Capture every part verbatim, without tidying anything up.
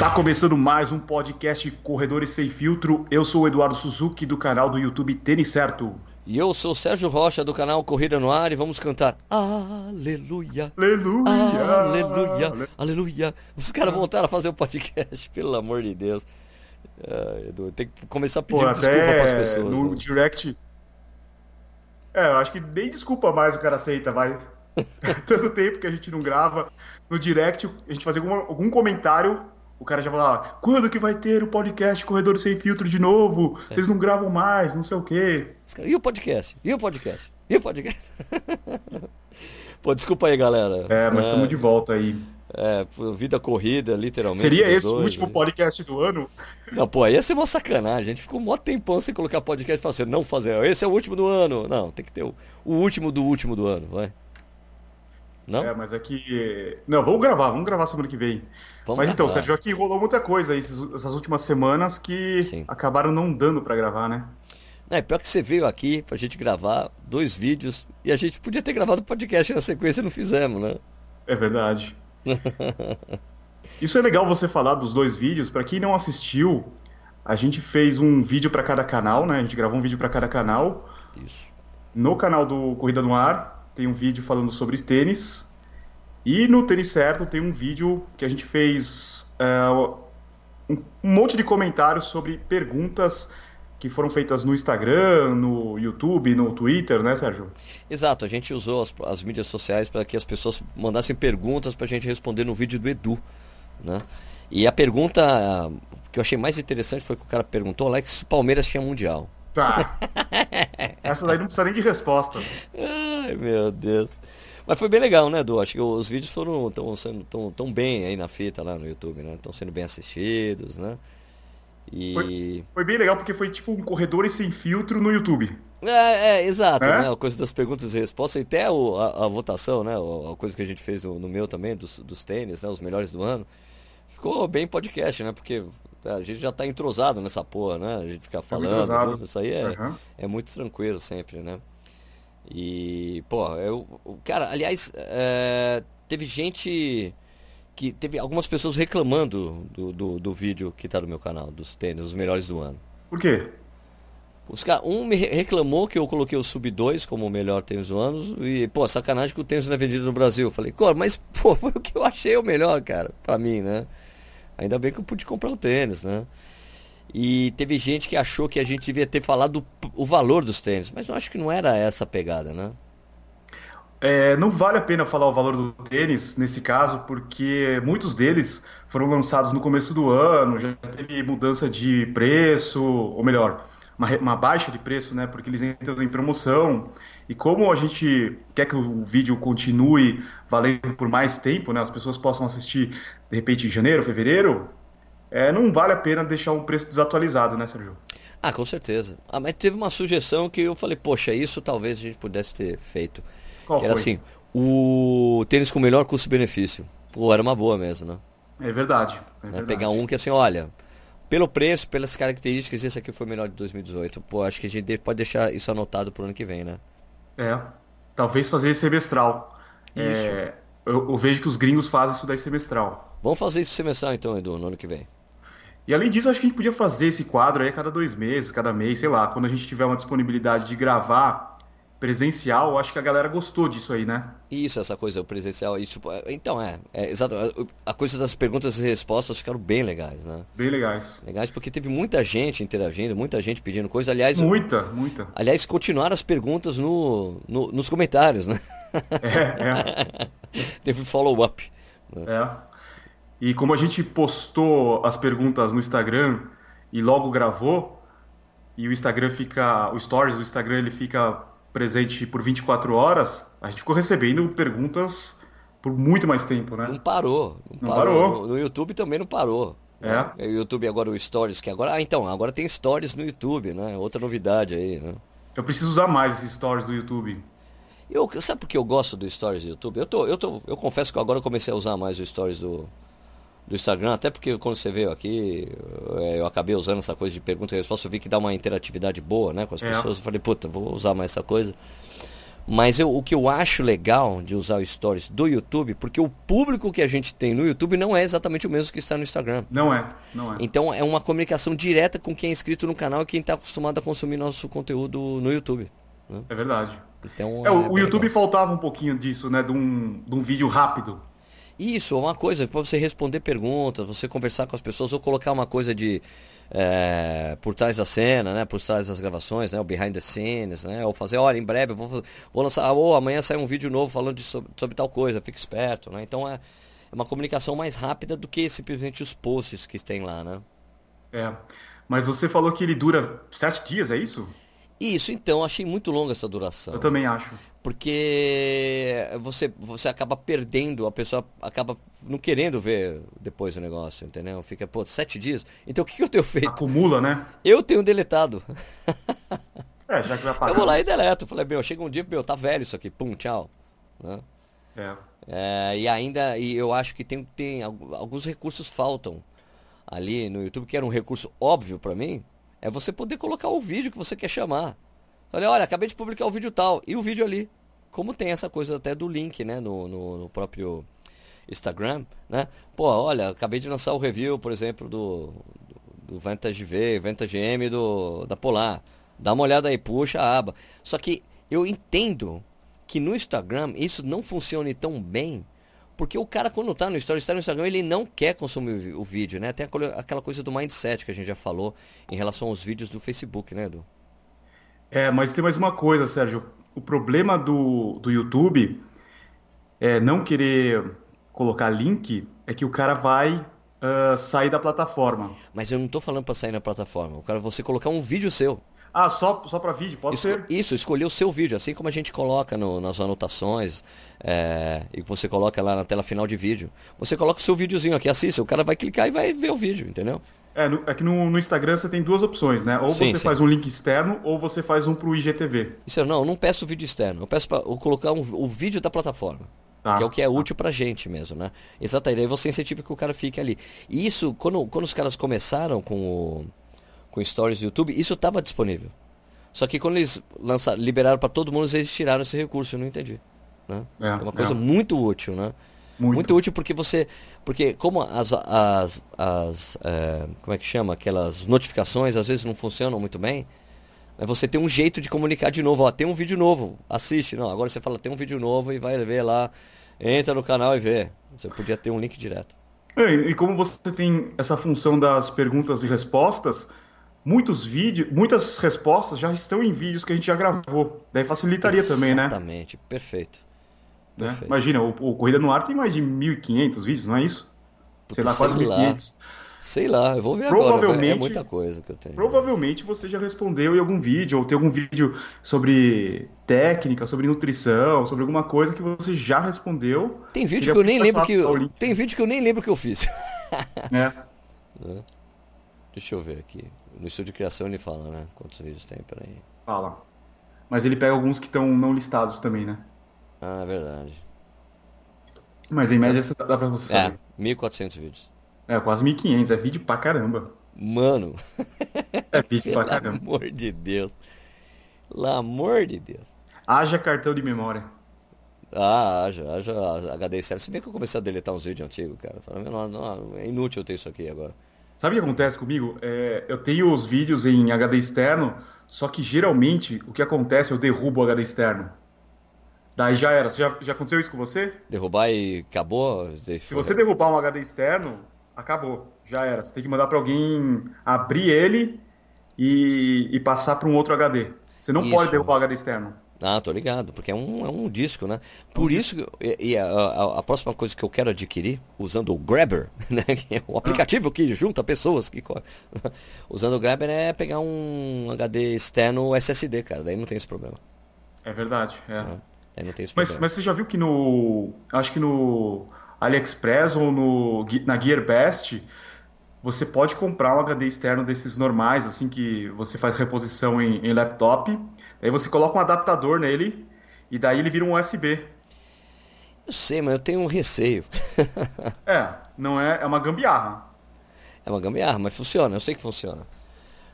Está começando mais um podcast Corredores Sem Filtro. Eu sou o Eduardo Suzuki do canal do YouTube Tênis Certo. E eu sou o Sérgio Rocha do canal Corrida no Ar e vamos cantar Aleluia, Aleluia, Aleluia, Ale... Aleluia. Os caras voltaram a fazer o podcast, pelo amor de Deus. Uh, Edu, tem que começar a pedir Pô, desculpa para as pessoas. No né? direct... É, eu acho que nem desculpa mais o cara aceita, vai... Tanto tempo que a gente não grava. No direct, a gente fazia algum, algum comentário, o cara já falava: quando que vai ter o podcast Corredores Sem Filtro de novo? É. Vocês não gravam mais, não sei o quê. E o podcast? E o podcast? E o podcast? Pô, desculpa aí, galera. É, mas estamos é... de volta aí. É, vida corrida, literalmente. Seria esse o último podcast do ano? Não, pô, ia ser uma sacanagem. A gente ficou um mó tempão sem colocar podcast e falar assim: não fazer, esse é o último do ano. Não, tem que ter o, o último do último do ano, vai. Não? É, mas aqui... Não, vamos gravar, vamos gravar semana que vem. Vamos mas gravar. Então, Sérgio, aqui rolou muita coisa aí, essas últimas semanas que Sim. acabaram não dando pra gravar, né? É, pior que você veio aqui pra gente gravar dois vídeos e a gente podia ter gravado podcast na sequência e não fizemos, né? É verdade. Isso é legal você falar dos dois vídeos. Pra quem não assistiu, a gente fez um vídeo pra cada canal, né? A gente gravou um vídeo pra cada canal. Isso. No canal do Corrida no Ar tem um vídeo falando sobre tênis. E no Tênis Certo tem um vídeo que a gente fez uh, um monte de comentários sobre perguntas que foram feitas no Instagram, no YouTube, no Twitter, né, Sérgio? Exato, a gente usou as, as mídias sociais para que as pessoas mandassem perguntas para a gente responder no vídeo do Edu, né? E a pergunta que eu achei mais interessante foi que o cara perguntou: Alex, se o Palmeiras tinha Mundial. Tá. Essa daí não precisa nem de resposta. Ai, meu Deus. Mas foi bem legal, né, Edu? Acho que os vídeos foram tão, tão, tão bem aí na fita lá no YouTube, né? Estão sendo bem assistidos, né? E... Foi, foi bem legal porque foi tipo um Corredores Sem Filtro no YouTube. É, é exato, é? Né? A coisa das perguntas e respostas e até o, a, a votação, né? A coisa que a gente fez no, no meu também, dos, dos tênis, né? Os melhores do ano. Ficou bem podcast, né? Porque... A gente já tá entrosado nessa porra, né? A gente fica falando, tudo, isso aí é, uhum. é muito tranquilo sempre, né? E, pô, eu... Cara, aliás, é, teve gente que... Teve algumas pessoas reclamando do, do, do vídeo que tá no meu canal, dos tênis, os melhores do ano. Por quê? Os cara, um me reclamou que eu coloquei o Sub dois como o melhor tênis do ano e, pô, sacanagem que o tênis não é vendido no Brasil. Eu falei, pô, mas, pô, foi o que eu achei o melhor, cara, pra mim, né? Ainda bem que eu pude comprar o tênis, né? E teve gente que achou que a gente devia ter falado o valor dos tênis, mas eu acho que não era essa a pegada, né? É, não vale a pena falar o valor do tênis nesse caso, porque muitos deles foram lançados no começo do ano, já teve mudança de preço, ou melhor, uma, uma baixa de preço, né? Porque eles entram em promoção. E como a gente quer que o vídeo continue valendo por mais tempo, né? As pessoas possam assistir, de repente, em janeiro, fevereiro, é, não vale a pena deixar um preço desatualizado, né, Sérgio? Ah, com certeza. Ah, mas teve uma sugestão que eu falei, poxa, isso talvez a gente pudesse ter feito. Qual que foi? Era assim, o tênis com o melhor custo-benefício. Pô, era uma boa mesmo, né? É verdade. É verdade. Pegar um que assim, olha... Pelo preço, pelas características, esse aqui foi o melhor de dois mil e dezoito. Pô, acho que a gente pode deixar isso anotado pro ano que vem, né? É, talvez fazer semestral. Isso. É, eu, eu vejo que os gringos fazem isso daí semestral. Vamos fazer isso semestral então, Edu, no ano que vem. E além disso, acho que a gente podia fazer esse quadro aí a cada dois meses, cada mês, sei lá. Quando a gente tiver uma disponibilidade de gravar presencial, acho que a galera gostou disso aí, né? Isso, essa coisa, o presencial. Isso, então, é, é exato. A coisa das perguntas e respostas ficaram bem legais, né? Bem legais. Legais porque teve muita gente interagindo, muita gente pedindo coisa. Aliás, muita, muita. Aliás, continuaram as perguntas no, no, nos comentários, né? É, é. Teve follow-up. Né? É. E como a gente postou as perguntas no Instagram e logo gravou, e o Instagram fica... O Stories do Instagram, ele fica... presente por vinte e quatro horas, a gente ficou recebendo perguntas por muito mais tempo, né? Não parou. Não, não parou. parou. No, no YouTube também não parou. Né? É. O YouTube agora, o Stories, que agora... Ah, então, agora tem Stories no YouTube, né? Outra novidade aí, né? Eu preciso usar mais esses Stories do YouTube. Eu, sabe por que eu gosto do Stories do YouTube? Eu, tô, eu, tô, eu confesso que agora eu comecei a usar mais o Stories do, do Instagram, até porque quando você veio aqui, eu, eu acabei usando essa coisa de pergunta e resposta, eu vi que dá uma interatividade boa, né, com as é. pessoas, eu falei, puta, vou usar mais essa coisa. Mas eu, o que eu acho legal de usar o Stories do YouTube, porque o público que a gente tem no YouTube não é exatamente o mesmo que está no Instagram. Não é, não é. Então é uma comunicação direta com quem é inscrito no canal e quem está acostumado a consumir nosso conteúdo no YouTube. Né? É verdade. Então, é, é o YouTube legal. Faltava um pouquinho disso, né? De um, de um vídeo rápido. Isso, uma coisa, para você responder perguntas, você conversar com as pessoas, ou colocar uma coisa de é, por trás da cena, né, por trás das gravações, né, o behind the scenes, né, ou fazer, olha, em breve eu vou, fazer, vou lançar, ou amanhã sai um vídeo novo falando de, sobre, sobre tal coisa, fica esperto, né, então é, é uma comunicação mais rápida do que simplesmente os posts que tem lá, né. É, mas você falou que ele dura sete dias, é isso? Isso, então, achei muito longa essa duração. Eu também acho. Porque você, você acaba perdendo, a pessoa acaba não querendo ver depois o negócio, entendeu? Fica, pô, sete dias. Então, o que eu tenho feito? Acumula, né? Eu tenho deletado. É, já que vai pagar. Eu vou lá e deleto. Falei, meu, chega um dia, meu, tá velho isso aqui. Pum, tchau. Né? É. É, e ainda, e eu acho que tem, tem alguns recursos faltam ali no YouTube, que era um recurso óbvio pra mim. É você poder colocar o vídeo que você quer chamar. Olha, olha, acabei de publicar o vídeo tal. E o vídeo ali. Como tem essa coisa até do link, né? No, no, no próprio Instagram, né? Pô, olha, acabei de lançar o review, por exemplo, do, do, do Vantage V, Vantage M do, da Polar. Dá uma olhada aí, puxa a aba. Só que eu entendo que no Instagram isso não funciona tão bem. Porque o cara, quando tá no Stories, tá no Instagram, ele não quer consumir o vídeo, né? Tem aquela coisa do mindset que a gente já falou em relação aos vídeos do Facebook, né, Edu? É, mas tem mais uma coisa, Sérgio. O problema do, do YouTube é não querer colocar link, é que o cara vai uh, sair da plataforma. Mas eu não tô falando pra sair da plataforma. O cara, você colocar um vídeo seu. Ah, só, só para vídeo? Pode Esco- ser? Isso, escolher o seu vídeo, assim como a gente coloca no, nas anotações, é, e você coloca lá na tela final de vídeo. Você coloca o seu videozinho aqui, assista, o cara vai clicar e vai ver o vídeo, entendeu? É, no, é que no, no Instagram você tem duas opções, né? Ou sim, você sim. faz um link externo, ou você faz um pro I G T V. Isso, não, eu não peço vídeo externo, eu peço para colocar um, o vídeo da plataforma. Tá, que é o que é tá. útil pra gente mesmo, né? Exatamente, aí você incentiva que o cara fique ali. E isso, quando, quando os caras começaram com o... com stories do YouTube, isso estava disponível. Só que quando eles lançaram, liberaram para todo mundo, eles tiraram esse recurso, eu não entendi. Né? É, é uma coisa é. muito útil, né? Muito. muito útil porque você... Porque como as... as, as é, como é que chama? Aquelas notificações às vezes não funcionam muito bem, mas você tem um jeito de comunicar de novo. Ó, tem um vídeo novo, assiste. Não, agora você fala, tem um vídeo novo e vai ver lá. Entra no canal e vê. Você podia ter um link direto. É, e como você tem essa função das perguntas e respostas... Muitos vídeos, muitas respostas já estão em vídeos que a gente já gravou. Daí facilitaria Exatamente, também, né? Exatamente, perfeito. Né? perfeito. Imagina, o, o Corrida no Ar tem mais de mil e quinhentos vídeos, não é isso? Sei lá, quase mil e quinhentos. Sei lá, eu vou ver agora, é muita coisa que eu tenho. Provavelmente você já respondeu em algum vídeo, ou tem algum vídeo sobre técnica, sobre nutrição, sobre alguma coisa que você já respondeu. Tem vídeo que eu nem lembro que eu, tem vídeo que eu nem lembro que eu fiz. É. Deixa eu ver aqui. No estúdio de criação ele fala, né? Quantos vídeos tem, peraí. Fala. Mas ele pega alguns que estão não listados também, né? Ah, é verdade. Mas em média você dá pra você saber. É, mil e quatrocentos vídeos. É, quase mil e quinhentos. É vídeo pra caramba. Mano. É vídeo pra caramba. Pelo amor de Deus. Pelo amor de Deus. Haja cartão de memória. Ah, haja, haja H D externo. Se bem que eu comecei a deletar uns vídeos antigos, cara. Falei, não, não, é inútil eu ter isso aqui agora. Sabe o que acontece comigo? É, eu tenho os vídeos em H D externo, só que geralmente o que acontece é eu derrubo o H D externo. Daí já era. Já, já aconteceu isso com você? Derrubar e acabou? Se você derrubar um H D externo, acabou. Já era. Você tem que mandar para alguém abrir ele e, e passar para um outro H D. Você não isso. pode derrubar o H D externo. Ah, tô ligado, porque é um, é um disco, né? Por um isso, disco. Que eu, e a, a, a próxima coisa que eu quero adquirir, usando o Grabber, né? Que é o aplicativo ah. que junta pessoas que correm. Usando o Grabber é pegar um H D externo S S D, cara, daí não tem esse problema. É verdade, é. é daí não tem esse mas, problema. Mas você já viu que no, acho que no AliExpress ou no, na GearBest, você pode comprar um H D externo desses normais, assim, que você faz reposição em, em laptop... Aí você coloca um adaptador nele e daí ele vira um U S B. Eu sei, mas eu tenho um receio. é, não é, é uma gambiarra. É uma gambiarra, mas funciona, eu sei que funciona.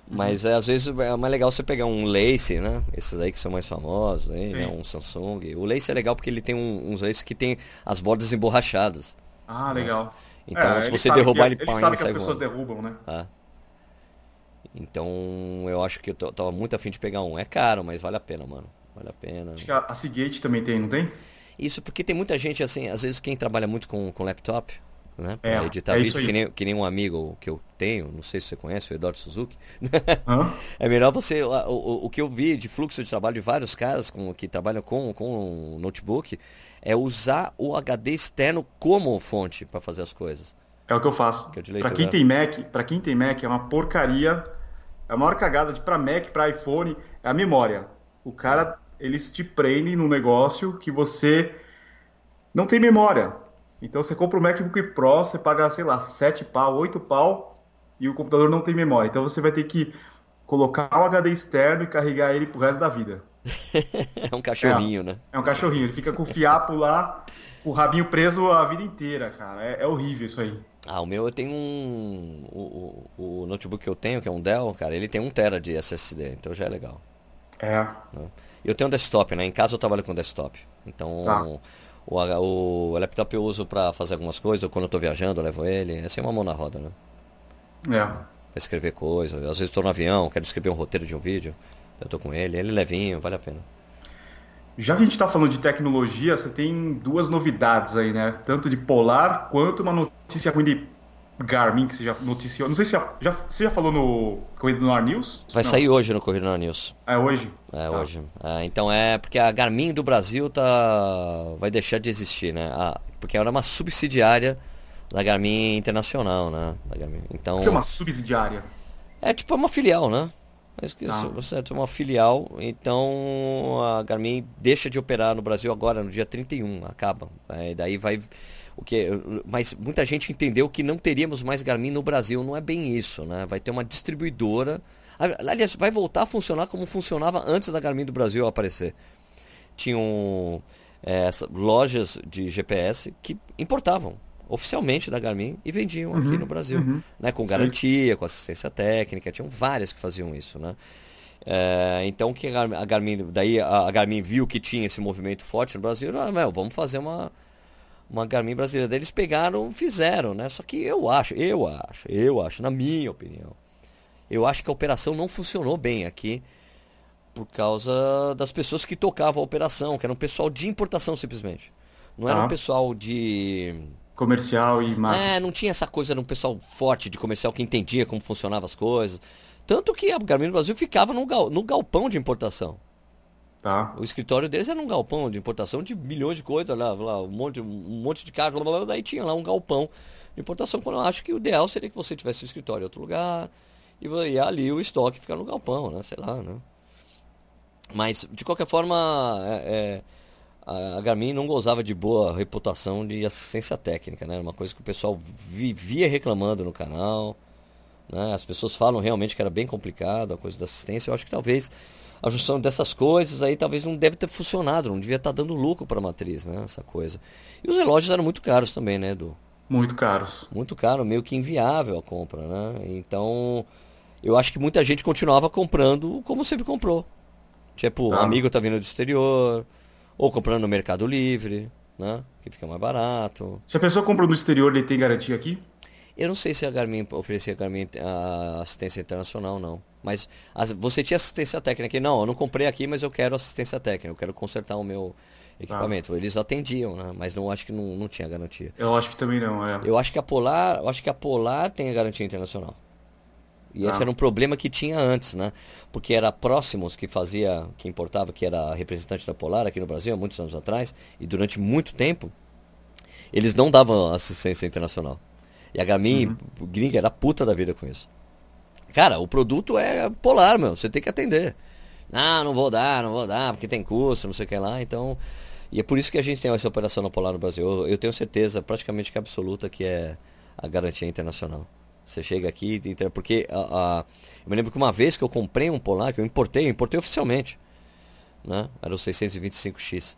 Mas é, às vezes é mais legal você pegar um Lace, né? Esses aí que são mais famosos, hein? Né? Um Samsung. O Lace é legal porque ele tem um, uns Lace que tem as bordas emborrachadas. Ah, né? Legal. Então é, se você derrubar, que, ele põe. Ele sabe que as pessoas voando. Derrubam, né? Ah. Então eu acho que eu t- tava muito afim de pegar um. É caro, mas vale a pena, mano. Vale a pena. Acho que a, a Seagate também tem, não tem? Isso, porque tem muita gente, assim, às vezes quem trabalha muito com, com laptop, né? Pra é, editar é vídeo, que nem, que nem um amigo que eu tenho, não sei se você conhece, o Eduardo Suzuki. Hã? É melhor você... O, o, o que eu vi de fluxo de trabalho de vários caras com, que trabalham com, com notebook é usar o H D externo como fonte para fazer as coisas. É o que eu faço. Que eu pra, quem tem Mac, pra quem tem Mac, é uma porcaria. É a maior cagada de, pra Mac, pra iPhone, é a memória. O cara... eles te prendem num negócio que você não tem memória. Então você compra o MacBook Pro, você paga, sei lá, sete pau, oito pau, e o computador não tem memória. Então você vai ter que colocar o H D externo e carregar ele pro resto da vida. É um cachorrinho, é, né? É um cachorrinho, ele fica com o fiapo lá, o rabinho preso a vida inteira, cara. É, é horrível isso aí. Ah, o meu eu tenho um... O, o, o notebook que eu tenho, que é um Dell, cara, ele tem um tera de S S D, então já é legal. É. Né? Eu tenho um desktop, né? Em casa eu trabalho com desktop. Então, tá. o, o, o laptop eu uso pra fazer algumas coisas. Ou quando eu tô viajando, eu levo ele. É sempre uma mão na roda, né? É. Pra escrever coisas. Às vezes tô no avião, quero escrever um roteiro de um vídeo. Eu tô com ele. Ele é levinho, vale a pena. Já que a gente tá falando de tecnologia, você tem duas novidades aí, né? Tanto de Polar, quanto uma notícia ruim de Garmin, que você já noticiou. Não sei se já, já, você já falou no Corrida no Ar News? Vai Não. sair hoje no Corrida no Ar News. É hoje? É tá. hoje. É, então é porque a Garmin do Brasil tá... vai deixar de existir, né? Ah, porque ela é uma subsidiária da Garmin Internacional, né? Da Garmin. Então... O que é uma subsidiária? É tipo uma filial, né? É tá. uma filial. Então a Garmin deixa de operar no Brasil agora, no dia trinta e um, acaba. É, daí vai... O que, mas muita gente entendeu que não teríamos mais Garmin no Brasil. Não é bem isso, né? Vai ter uma distribuidora. Aliás, vai voltar a funcionar como funcionava antes da Garmin do Brasil aparecer. Tinham é, lojas de G P S que importavam oficialmente da Garmin e vendiam uhum, aqui no Brasil. Uhum. Né? Com garantia, Sim. com assistência técnica. Tinham várias que faziam isso, né? É, então que a Garmin, daí a Garmin viu que tinha esse movimento forte no Brasil. Ah, meu, vamos fazer uma... Uma Garmin brasileira. Daí eles pegaram, fizeram, né? Só que eu acho, eu acho, eu acho, na minha opinião, eu acho que a operação não funcionou bem aqui por causa das pessoas que tocavam a operação, que era um pessoal de importação simplesmente. Não tá. era um pessoal de... Comercial e marketing. É, não tinha essa coisa, era um pessoal forte de comercial que entendia como funcionavam as coisas. Tanto que a Garmin do Brasil ficava no, gal... no galpão de importação. Tá. O escritório deles era um galpão de importação de milhões de coisas, lá, lá, um, monte, um monte de carros, daí tinha lá um galpão de importação. Quando eu acho que o ideal seria que você tivesse o escritório em outro lugar e, e ali o estoque ficar no galpão, né? Sei lá, né? Mas, de qualquer forma, é, é, a Garmin não gozava de boa reputação de assistência técnica, né? Era uma coisa que o pessoal vivia reclamando no canal, né? As pessoas falam realmente que era bem complicado a coisa da assistência. Eu acho que talvez... A junção dessas coisas aí talvez não deve ter funcionado, não devia estar dando lucro para a matriz, né, essa coisa. E os relógios eram muito caros também, né, Edu? Muito caros. Muito caro, meio que inviável a compra, né? Então, eu acho que muita gente continuava comprando como sempre comprou. Tipo, ah. um amigo tá vindo do exterior, ou comprando no Mercado Livre, né, que fica mais barato. Se a pessoa compra no exterior, ele tem garantia aqui? Eu não sei se a Garmin oferecia a Garmin a assistência internacional, não. Mas as, você tinha assistência técnica. Não, eu não comprei aqui, mas eu quero assistência técnica. Eu quero consertar o meu equipamento. Ah. Eles atendiam, né? Mas não acho que não, não tinha garantia. Eu acho que também não, é. Eu acho que a Polar, eu acho que a Polar tem a garantia internacional. E ah. esse era um problema que tinha antes, né? Porque era Próximos que fazia, que importava, que era representante da Polar aqui no Brasil, há muitos anos atrás. E durante muito tempo, eles não davam assistência internacional. E a Garmin uhum. gringa era puta da vida com isso. Cara, o produto é Polar, meu. Você tem que atender. Ah, não vou dar, não vou dar, porque tem custo, não sei o que lá. Então, e é por isso que a gente tem essa operação na Polar no Brasil. Eu, eu tenho certeza, praticamente que absoluta, que é a garantia internacional. Você chega aqui, porque a, a... eu me lembro que uma vez que eu comprei um Polar, que eu importei, eu importei oficialmente, né? Era o seiscentos e vinte e cinco X.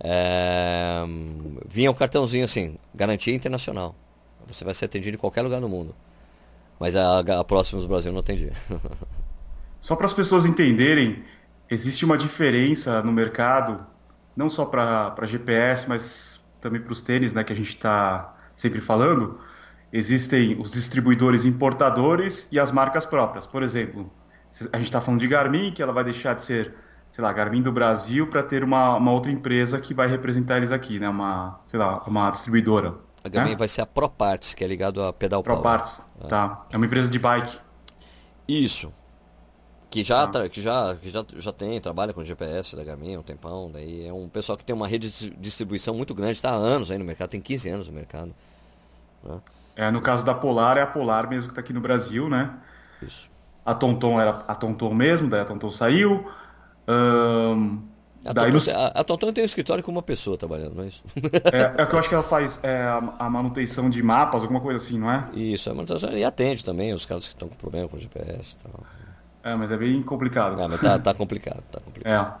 É... Vinha um cartãozinho assim, garantia internacional. Você vai ser atendido em qualquer lugar no mundo. Mas a, a Próximos Brasil não atendia. Só para as pessoas entenderem, existe uma diferença no mercado, não só para G P S, mas também para os tênis, né, que a gente está sempre falando. Existem os distribuidores importadores e as marcas próprias. Por exemplo, a gente está falando de Garmin, que ela vai deixar de ser, sei lá, Garmin do Brasil para ter uma, uma outra empresa que vai representar eles aqui, né? Uma, sei lá, uma distribuidora. A Garmin, né, vai ser a Proparts, que é ligado a pedal Power. Proparts, é. Tá. É uma empresa de bike. Isso. Que já, ah. tra- que já, que já, já tem, trabalha com G P S da Garmin há um tempão. Daí é um pessoal que tem uma rede de distribuição muito grande, está há anos aí no mercado, tem quinze anos no mercado. Né? É, no caso da Polar, é a Polar mesmo que está aqui no Brasil, né? Isso. A TomTom era a TomTom mesmo, daí a TomTom saiu. Um, a, daí TomTom, no... a, a TomTom tem um escritório com uma pessoa trabalhando, não é isso? É, é que eu acho que ela faz é, a, a manutenção de mapas, alguma coisa assim, não é? Isso, a manutenção e atende também os caras que estão com problema com o G P S e tal. É, mas é bem complicado. Ah, mas tá, tá complicado, tá complicado. É.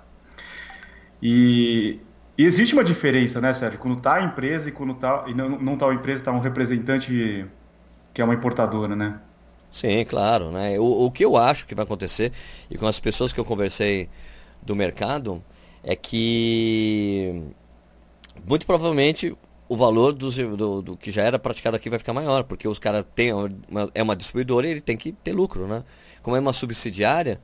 E... E existe uma diferença, né, Sérgio? Quando está a empresa e quando tá, e não, não está a empresa, está um representante que é uma importadora, né? Sim, claro, né? O, o que eu acho que vai acontecer, e com as pessoas que eu conversei do mercado, é que muito provavelmente o valor do, do, do que já era praticado aqui vai ficar maior, porque os caras têm uma, é uma distribuidora e ele tem que ter lucro, né? Como é uma subsidiária,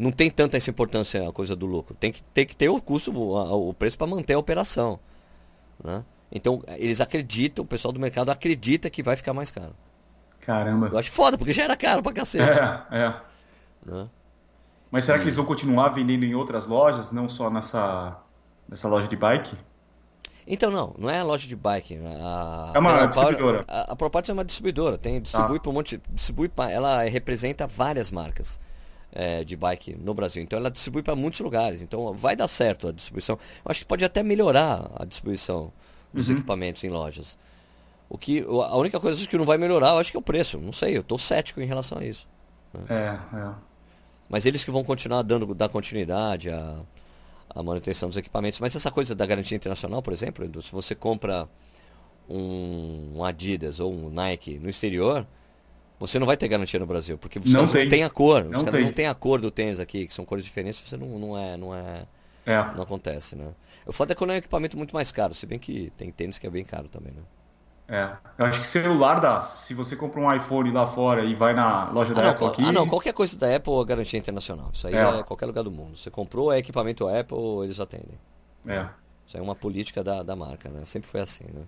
não tem tanta essa importância a coisa do lucro. Tem que, tem que ter o custo, o preço para manter a operação. Né? Então, eles acreditam, o pessoal do mercado acredita que vai ficar mais caro. Caramba. Eu acho foda, porque já era caro pra cacete. É, é. Né? Mas será e... que eles vão continuar vendendo em outras lojas, não só nessa, nessa loja de bike? Então, não. Não é a loja de bike. A, é uma a distribuidora. Power, a, a Proparts é uma distribuidora. Tem, distribui ah. para um monte... Distribui pra, ela representa várias marcas. É, de bike no Brasil, então ela distribui para muitos lugares, então vai dar certo a distribuição. Eu acho que pode até melhorar a distribuição dos uhum. equipamentos em lojas. O que, a única coisa que não vai melhorar, eu acho que é o preço, não sei, eu estou cético em relação a isso, né? é, é. Mas eles que vão continuar dando, dar continuidade à, à manutenção dos equipamentos. Mas essa coisa da garantia internacional, por exemplo, Edu, se você compra um, um Adidas ou um Nike no exterior, você não vai ter garantia no Brasil, porque os não caras tem. não têm a cor. Os não caras tem. não têm a cor do tênis aqui, que são cores diferentes, você não, não é, não é, é. Não acontece, né? O fato é que não é um equipamento muito mais caro, se bem que tem tênis que é bem caro também, né? É. Eu acho que celular dá. Se você compra um iPhone lá fora e vai na loja da ah, Apple não, aqui... Ah, não. Qualquer coisa da Apple é garantia internacional. Isso aí é. é qualquer lugar do mundo. Você comprou, é equipamento Apple, eles atendem. É. Isso aí é uma política da, da marca, né? Sempre foi assim, né?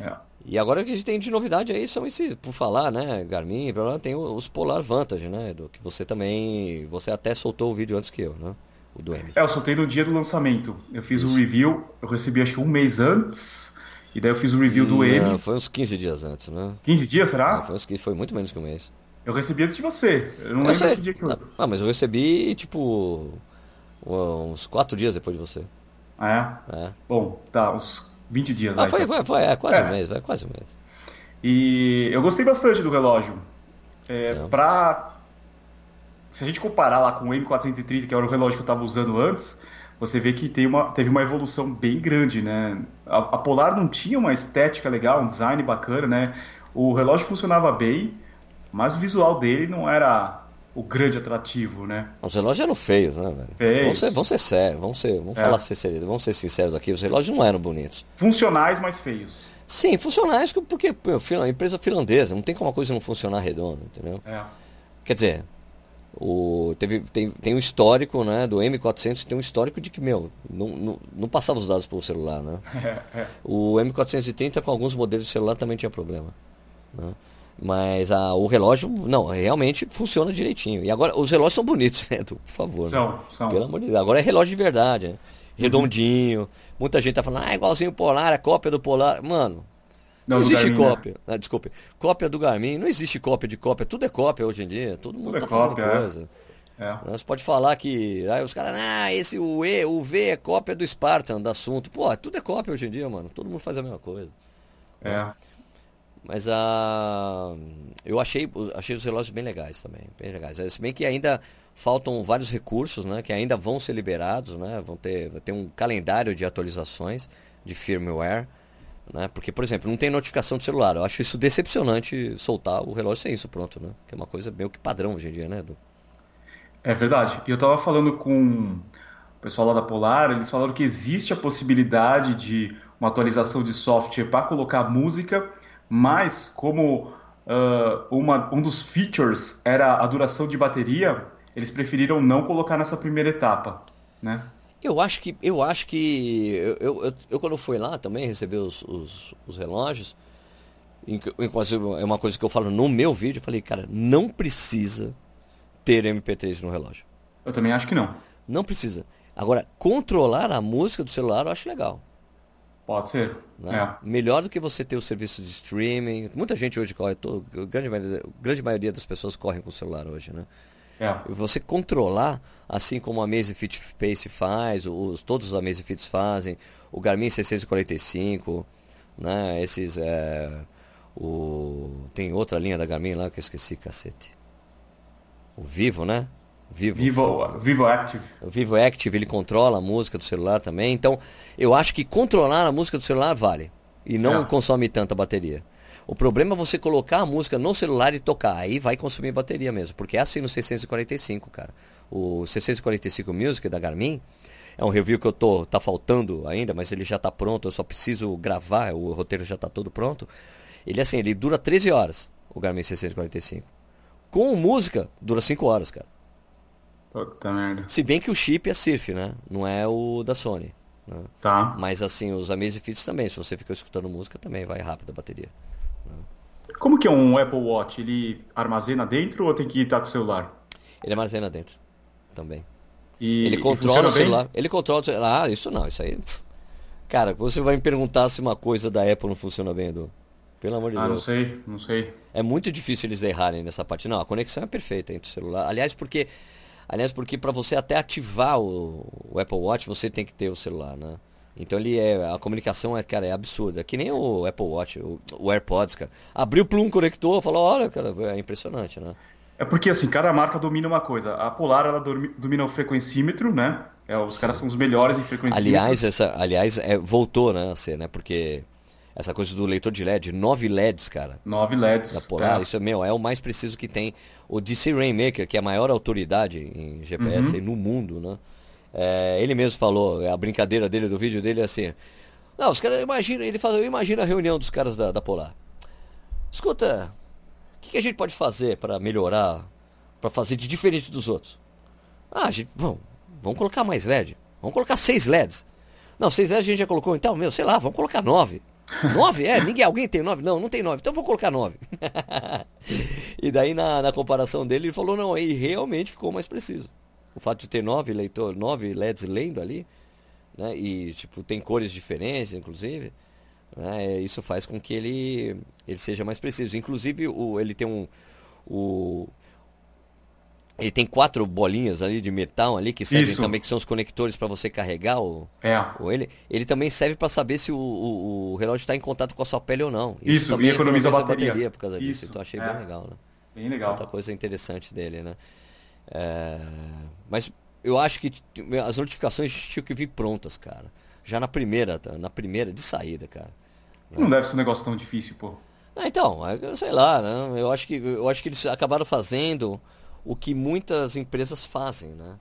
É. E agora o que a gente tem de novidade aí são esses, por falar, né, Garmin, tem os Polar Vantage, né, Edu, que você também, você até soltou o vídeo antes que eu, né, o do M. É, eu soltei no dia do lançamento, eu fiz o um review, eu recebi acho que um mês antes, e daí eu fiz o review do Não, M. Foi uns quinze dias antes, né? quinze dias, será? Não, foi, uns, foi muito menos que um mês. Eu recebi antes de você, eu não eu lembro sei. que dia que eu... Ah, mas eu recebi, tipo, uns quatro dias depois de você. Ah, é? É. Bom, tá, uns... vinte dias. Ah, vai, foi, então. foi, foi, é quase é. um mês, vai quase um mês. E eu gostei bastante do relógio. É, então. pra... Se a gente comparar lá com o M quatrocentos e trinta, que era o relógio que eu estava usando antes, você vê que tem uma, teve uma evolução bem grande, né? A, a Polar não tinha uma estética legal, um design bacana, né? O relógio funcionava bem, mas o visual dele não era o grande atrativo, né? Os relógios eram feios, né, velho? Feios. Vamos ser, vamos ser sérios, vamos, ser, vamos é. falar sinceridade, vamos ser sinceros aqui, os relógios não eram bonitos. Funcionais, mas feios. Sim, funcionais, porque a empresa finlandesa, não tem como a coisa não funcionar redonda, entendeu? É. Quer dizer, o, teve, tem, tem um histórico, né, do M quatrocentos, tem um histórico de que, meu, não, não, não passava os dados pelo celular, né? É, é. O M quatrocentos e trinta com alguns modelos de celular também tinha problema, né? Mas a, o relógio, não, realmente funciona direitinho. E agora, os relógios são bonitos, né, Edu? Por favor. São, né? são. Pelo amor de Deus. Agora é relógio de verdade, né? Redondinho. Uhum. Muita gente tá falando, ah, igualzinho o Polar, a cópia do Polar. Mano, não, não existe Garmin, cópia. Né? Ah, desculpe. Cópia do Garmin, não existe cópia de cópia. Tudo é cópia hoje em dia. Todo mundo Tudo tá é fazendo cópia, coisa. É. É. Você pode falar que... Aí os caras, ah, esse o E, o V é cópia do Spartan, do assunto. Pô, tudo é cópia hoje em dia, mano. Todo mundo faz a mesma coisa. É. é. Mas a... eu achei, achei os relógios bem legais também, bem legais. Se bem que ainda faltam vários recursos, né, que ainda vão ser liberados, né, vão ter, vai ter um calendário de atualizações de firmware, né, porque, por exemplo, não tem notificação de celular. Eu acho isso decepcionante soltar o relógio sem isso, pronto, né, que é uma coisa meio que padrão hoje em dia, né, Edu? É verdade. E eu estava falando com o pessoal lá da Polar, eles falaram que existe a possibilidade de uma atualização de software para colocar música, mas como uh, uma, um dos features era a duração de bateria, eles preferiram não colocar nessa primeira etapa, né? Eu acho que, eu acho que, eu, eu, eu, eu quando fui lá também recebi os, os, os relógios, é uma coisa que eu falo no meu vídeo, eu falei, cara, não precisa ter M P três no relógio. Eu também acho que não. Não precisa. Agora, controlar a música do celular eu acho legal. Pode ser, né? É. Melhor do que você ter o serviço de streaming. Muita gente hoje corre, todo, a grande maioria, a grande maioria das pessoas correm com o celular hoje, né? É. Você controlar, assim como a Amazfit Pace faz, os, todos os Amazfits fazem, o Garmin seiscentos e quarenta e cinco, né, esses, é, o, tem outra linha da Garmin lá que eu esqueci, cacete. O Vivo, né? Vivo, Vivo, Vivo Active. O Vivo Active, ele controla a música do celular também, então eu acho que controlar a música do celular vale, e não é. consome tanta bateria. O problema é você colocar a música no celular e tocar. Aí vai consumir bateria mesmo. Porque é assim no seiscentos e quarenta e cinco, cara. O seiscentos e quarenta e cinco Music da Garmin é um review que eu tô... Tá faltando ainda, mas ele já tá pronto. Eu só preciso gravar. O roteiro já tá todo pronto. Ele, assim, ele dura treze horas, o Garmin seiscentos e quarenta e cinco. Com música, dura cinco horas, cara. Puta merda. Se bem que o chip é Surf, né? Não é o da Sony, né? Tá. Mas, assim, os Amazfits também. Se você ficar escutando música, também vai rápido a bateria. Como que é um Apple Watch? Ele armazena dentro ou tem que estar com o celular? Ele armazena dentro também. E ele controla o celular. Bem? Ele controla o celular. Ah, isso não, isso aí. Cara, você vai me perguntar se uma coisa da Apple não funciona bem, Edu. Pelo amor de ah, Deus. Ah, não sei, não sei. É muito difícil eles errarem nessa parte. Não, a conexão é perfeita entre o celular. Aliás, porque aliás, porque para você até ativar o, o Apple Watch, você tem que ter o celular, né? Então ele é, a comunicação é, cara, é absurda. Que nem o Apple Watch, o, o AirPods, cara. Abriu, plum, conectou, falou, olha, cara, é impressionante, né? É porque, assim, cada marca domina uma coisa. A Polar, ela domina o frequencímetro, né? É, os caras são os melhores em frequencímetro. Aliás, essa, aliás é, voltou, né, a ser, né? Porque essa coisa do leitor de L E D, nove L E Ds, cara. Nove L E Ds. Da Polar, é. Isso, meu, é o mais preciso que tem. O D C Rainmaker, que é a maior autoridade em G P S, uhum, no mundo, né? É, ele mesmo falou, a brincadeira dele, do vídeo dele é assim, não, os caras imaginam, ele fala, eu imagino a reunião dos caras da, da Polar, escuta, o que, que a gente pode fazer para melhorar, para fazer de diferente dos outros? Ah, a gente, bom, vamos colocar mais L E D, vamos colocar seis L E Ds, não, seis L E Ds a gente já colocou, então, meu, sei lá, vamos colocar nove. Nove? É, ninguém, alguém tem nove? Não, não tem nove, então vou colocar nove. E daí na, na comparação dele, ele falou, não, aí realmente ficou mais preciso. O fato de ter nove leitor, nove L E Ds lendo ali, né? E tipo, tem cores diferentes, inclusive, né? Isso faz com que ele, ele seja mais preciso. Inclusive, o, ele tem um. O, ele tem quatro bolinhas ali de metal ali que servem também, que são os conectores para você carregar o, é. o ele. Ele também serve para saber se o, o, o relógio está em contato com a sua pele ou não. Isso, isso, e economiza, economiza a bateria. bateria por causa disso. Isso. Então achei é. bem legal, né? Bem legal. Outra coisa interessante dele, né? É... Mas eu acho que as notificações tinham que vir prontas, cara. Já na primeira, na primeira de saída, cara. Não é. deve ser um negócio tão difícil, pô. Ah, então, sei lá, né? Eu acho que, eu acho que eles acabaram fazendo o que muitas empresas fazem, né?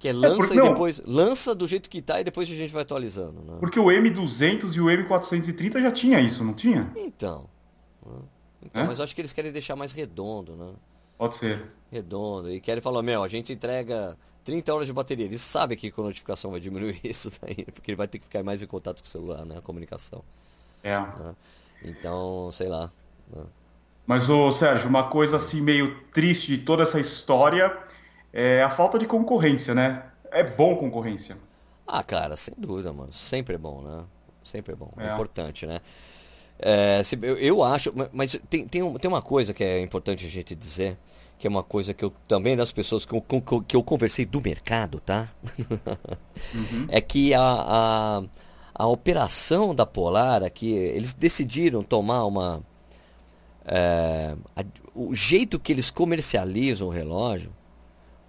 Que é lança é porque, e não. depois... Lança do jeito que tá e depois a gente vai atualizando, né? Porque o M duzentos e o M quatrocentos e trinta já tinha isso, não tinha? Então. então é? Mas eu acho que eles querem deixar mais redondo, né? Pode ser. Redondo. E querem falar, meu, a gente entrega trinta horas de bateria. Ele sabe que com a notificação vai diminuir isso daí, porque ele vai ter que ficar mais em contato com o celular, né? A comunicação. É. Né? Então, sei lá. Né? Mas, ô, Sérgio, uma coisa assim meio triste de toda essa história é a falta de concorrência, né? É bom concorrência. Ah, cara, sem dúvida, mano. Sempre é bom, né? Sempre é bom. É, é importante, né? É, eu, eu acho, mas tem, tem, um, tem uma coisa que é importante a gente dizer, que é uma coisa que eu também, das pessoas que eu, que eu conversei do mercado, tá? Uhum. É que a, a, a operação da Polar aqui, eles decidiram tomar uma... É, a, o jeito que eles comercializam o relógio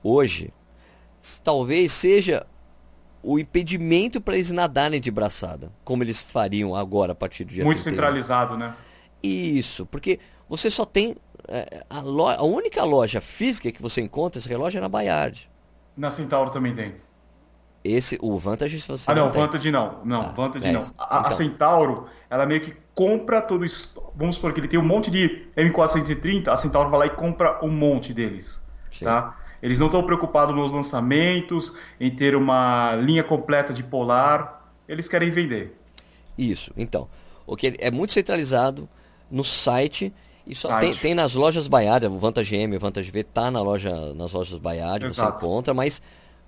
hoje, talvez seja o impedimento para eles nadarem de braçada, como eles fariam agora a partir do dia trinta e um. Muito centralizado, né? Isso, porque você só tem a, loja, a única loja física que você encontra esse relógio é na Bayard. Na Centauro também tem. Esse, o Vantage, se você... Ah, não, não Vantage não. Não, ah, Vantage é não. A, então. a Centauro, ela meio que compra todo isso. Vamos supor que ele tem um monte de M quatrocentos e trinta, a Centauro vai lá e compra um monte deles. Sim. Tá? Eles não estão preocupados nos lançamentos, em ter uma linha completa de Polar. Eles querem vender. Isso, então. O que é muito centralizado no site... E só tem, tem nas lojas Bayard, o Vantage M, o Vantage V tá na loja, nas lojas Bayard, Exato. Você encontra, mas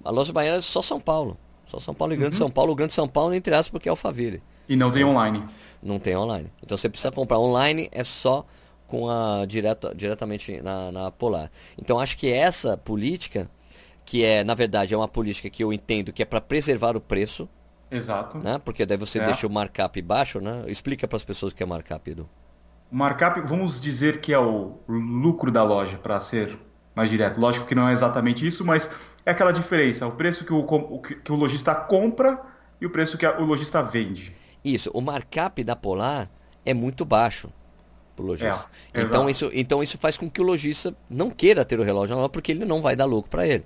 a loja Bayard é só São Paulo. Só São Paulo e Grande uhum. São Paulo. O Grande São Paulo, entre aspas, porque é Alphaville. E não tem online. Não tem online. Então você precisa comprar online, é só com a direta, diretamente na, na Polar. Então acho que essa política, que é, na verdade, é uma política que eu entendo que é para preservar o preço. Exato. Né? Porque daí você é. deixa o markup baixo, né? Explica para as pessoas o que é markup, Edu. O markup, vamos dizer que é o lucro da loja, para ser mais direto. Lógico que não é exatamente isso, mas é aquela diferença. O preço que o, que o lojista compra e o preço que o lojista vende. Isso. O markup da Polar é muito baixo para o lojista. É, então, isso, então isso faz com que o lojista não queira ter o relógio na loja, porque ele não vai dar lucro para ele.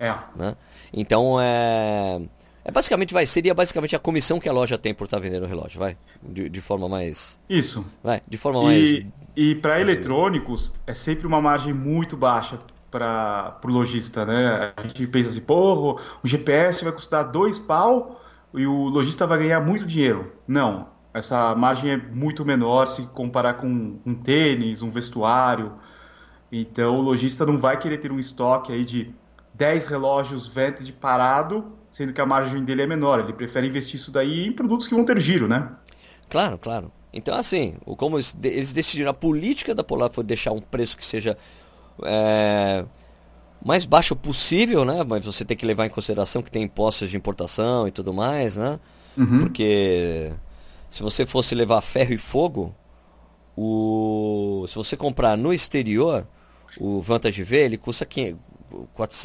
É. Né? Então, é... É basicamente, vai, seria basicamente a comissão que a loja tem por estar vendendo o relógio, vai? De, de forma mais... Isso. Vai, de forma e, mais... E para eletrônicos, é sempre uma margem muito baixa para o lojista, né? A gente pensa assim, porra, o G P S vai custar dois pau e o lojista vai ganhar muito dinheiro. Não, essa margem é muito menor se comparar com um tênis, um vestuário. Então, o lojista não vai querer ter um estoque aí de dez relógios vintage parado, sendo que a margem dele é menor, ele prefere investir isso daí em produtos que vão ter giro, né? Claro, claro. Então, assim, como eles decidiram, a política da Polar foi deixar um preço que seja é, mais baixo possível, né? Mas você tem que levar em consideração que tem impostos de importação e tudo mais, né? Uhum. Porque se você fosse levar ferro e fogo, o... se você comprar no exterior, o Vantage V, ele custa quinhentos,